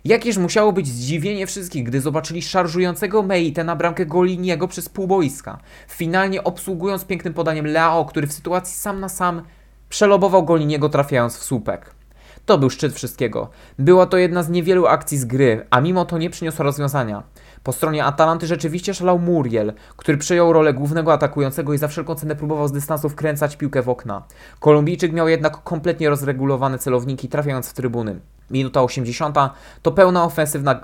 Jakież musiało być zdziwienie wszystkich, gdy zobaczyli szarżującego Meitę na bramkę Goliniego przez pół boiska, finalnie obsługując pięknym podaniem Leao, który w sytuacji sam na sam przelobował Goliniego, trafiając w słupek. To był szczyt wszystkiego. Była to jedna z niewielu akcji z gry, a mimo to nie przyniosła rozwiązania. Po stronie Atalanty rzeczywiście szalał Muriel, który przejął rolę głównego atakującego i za wszelką cenę próbował z dystansu wkręcać piłkę w okna. Kolumbijczyk miał jednak kompletnie rozregulowane celowniki, trafiając w trybuny. Minuta 80 to pełna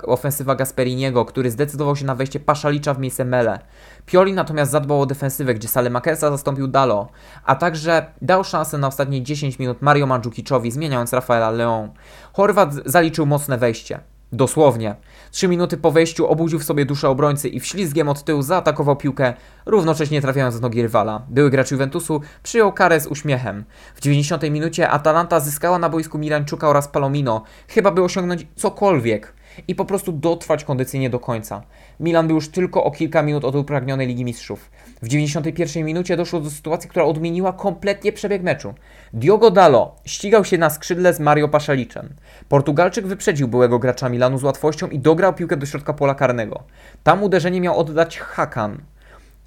ofensywa Gasperiniego, który zdecydował się na wejście Paszalicza w miejsce Mele. Pioli natomiast zadbał o defensywę, gdzie Salemakersa zastąpił Dalo, a także dał szansę na ostatnie 10 minut Mario Mandżukiczowi, zmieniając Rafaela Leon. Chorwat zaliczył mocne wejście. Dosłownie. 3 minuty po wejściu obudził w sobie duszę obrońcy i wślizgiem od tyłu zaatakował piłkę, równocześnie trafiając w nogi rywala. Były gracz Juventusu przyjął karę z uśmiechem. W 90 minucie Atalanta zyskała na boisku Mirańczuka oraz Palomino, chyba by osiągnąć cokolwiek i po prostu dotrwać kondycyjnie do końca. Milan był już tylko o kilka minut od upragnionej Ligi Mistrzów. W 91 minucie doszło do sytuacji, która odmieniła kompletnie przebieg meczu. Diogo Dalo ścigał się na skrzydle z Mario Paszaliczem. Portugalczyk wyprzedził byłego gracza Milanu z łatwością i dograł piłkę do środka pola karnego. Tam uderzenie miał oddać Hakan.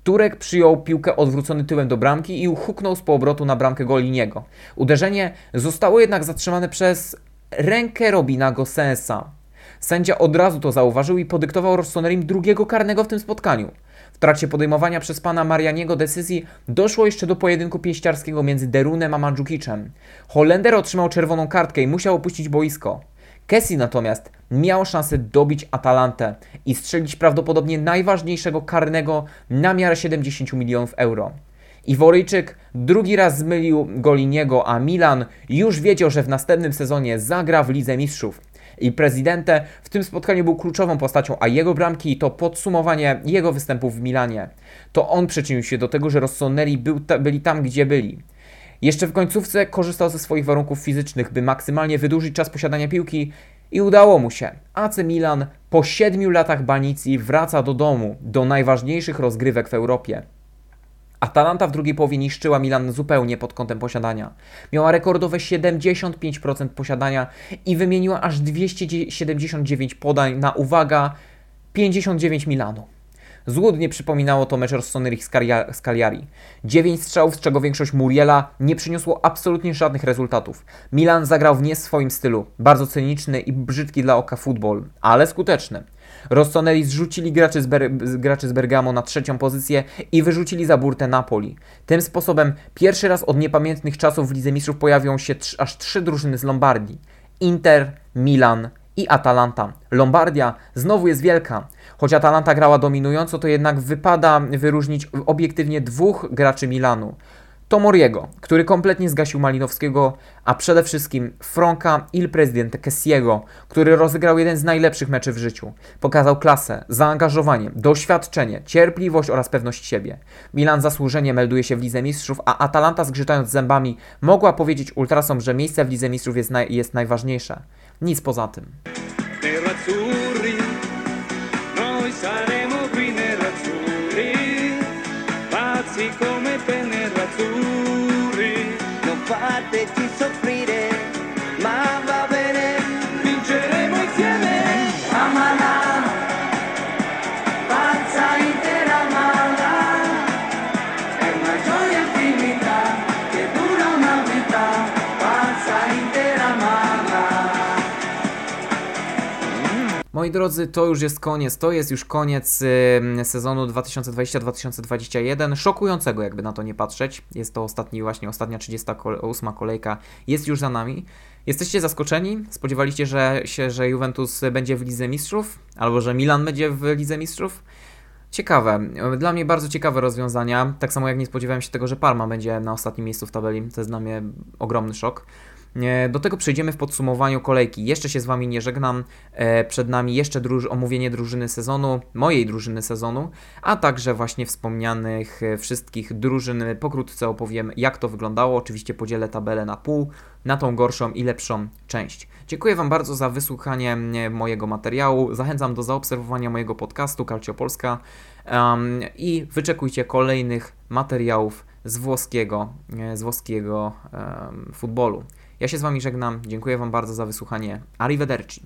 Turek przyjął piłkę odwrócony tyłem do bramki i huknął z poobrotu na bramkę Goliniego. Uderzenie zostało jednak zatrzymane przez rękę Robina Gosensa. Sędzia od razu to zauważył i podyktował Rossonerim drugiego karnego w tym spotkaniu. W trakcie podejmowania przez pana Marianiego decyzji doszło jeszcze do pojedynku pięściarskiego między Derunem a Mandzukiczem. Holender otrzymał czerwoną kartkę i musiał opuścić boisko. Kessi natomiast miał szansę dobić Atalantę i strzelić prawdopodobnie najważniejszego karnego na miarę 70 milionów euro. Iworyjczyk drugi raz zmylił Goliniego, a Milan już wiedział, że w następnym sezonie zagra w Lidze Mistrzów. I Presidente w tym spotkaniu był kluczową postacią, a jego bramki to podsumowanie jego występów w Milanie. To on przyczynił się do tego, że Rossoneri byli tam, gdzie byli. Jeszcze w końcówce korzystał ze swoich warunków fizycznych, by maksymalnie wydłużyć czas posiadania piłki i udało mu się. AC Milan po 7 latach banicji wraca do domu, do najważniejszych rozgrywek w Europie. Atalanta w drugiej połowie niszczyła Milan zupełnie pod kątem posiadania. Miała rekordowe 75% posiadania i wymieniła aż 279 podań na, uwaga, 59 Milanu. Złudnie przypominało to mecz Rossonerich z Cagliari. 9 strzałów, z czego większość Muriela, nie przyniosło absolutnie żadnych rezultatów. Milan zagrał w nie swoim stylu, bardzo cyniczny i brzydki dla oka futbol, ale skuteczny. Rossoneri zrzucili graczy z Bergamo na 3. pozycję i wyrzucili za burtę Napoli. Tym sposobem pierwszy raz od niepamiętnych czasów w Lidze Mistrzów pojawią się aż 3 drużyny z Lombardii. Inter, Milan i Atalanta. Lombardia znowu jest wielka. Choć Atalanta grała dominująco, to jednak wypada wyróżnić obiektywnie 2 graczy Milanu. Tomoriego, który kompletnie zgasił Malinowskiego, a przede wszystkim Franka Il Presidente Kessiego, który rozegrał jeden z najlepszych meczów w życiu. Pokazał klasę, zaangażowanie, doświadczenie, cierpliwość oraz pewność siebie. Milan zasłużenie melduje się w Lidze Mistrzów, a Atalanta, zgrzytając zębami, mogła powiedzieć ultrasom, że miejsce w Lidze Mistrzów jest najważniejsze. Nic poza tym. Moi drodzy, to już jest koniec, sezonu 2020-2021, szokującego, jakby na to nie patrzeć. Jest to ostatnia 38 kolejka, jest już za nami. Jesteście zaskoczeni? Spodziewaliście się, że Juventus będzie w Lidze Mistrzów? Albo że Milan będzie w Lidze Mistrzów? Ciekawe, dla mnie bardzo ciekawe rozwiązania, tak samo jak nie spodziewałem się tego, że Parma będzie na ostatnim miejscu w tabeli, to jest dla mnie ogromny szok. Do tego przejdziemy w podsumowaniu kolejki. Jeszcze się z Wami nie żegnam. Przed nami jeszcze omówienie drużyny sezonu, mojej drużyny sezonu, a także właśnie wspomnianych wszystkich drużyn. Pokrótce opowiem, jak to wyglądało. Oczywiście podzielę tabelę na pół, na tą gorszą i lepszą część. Dziękuję Wam bardzo za wysłuchanie mojego materiału. Zachęcam do zaobserwowania mojego podcastu Calcio Polska i wyczekujcie kolejnych materiałów z włoskiego futbolu. Ja się z Wami żegnam, dziękuję Wam bardzo za wysłuchanie. Arrivederci.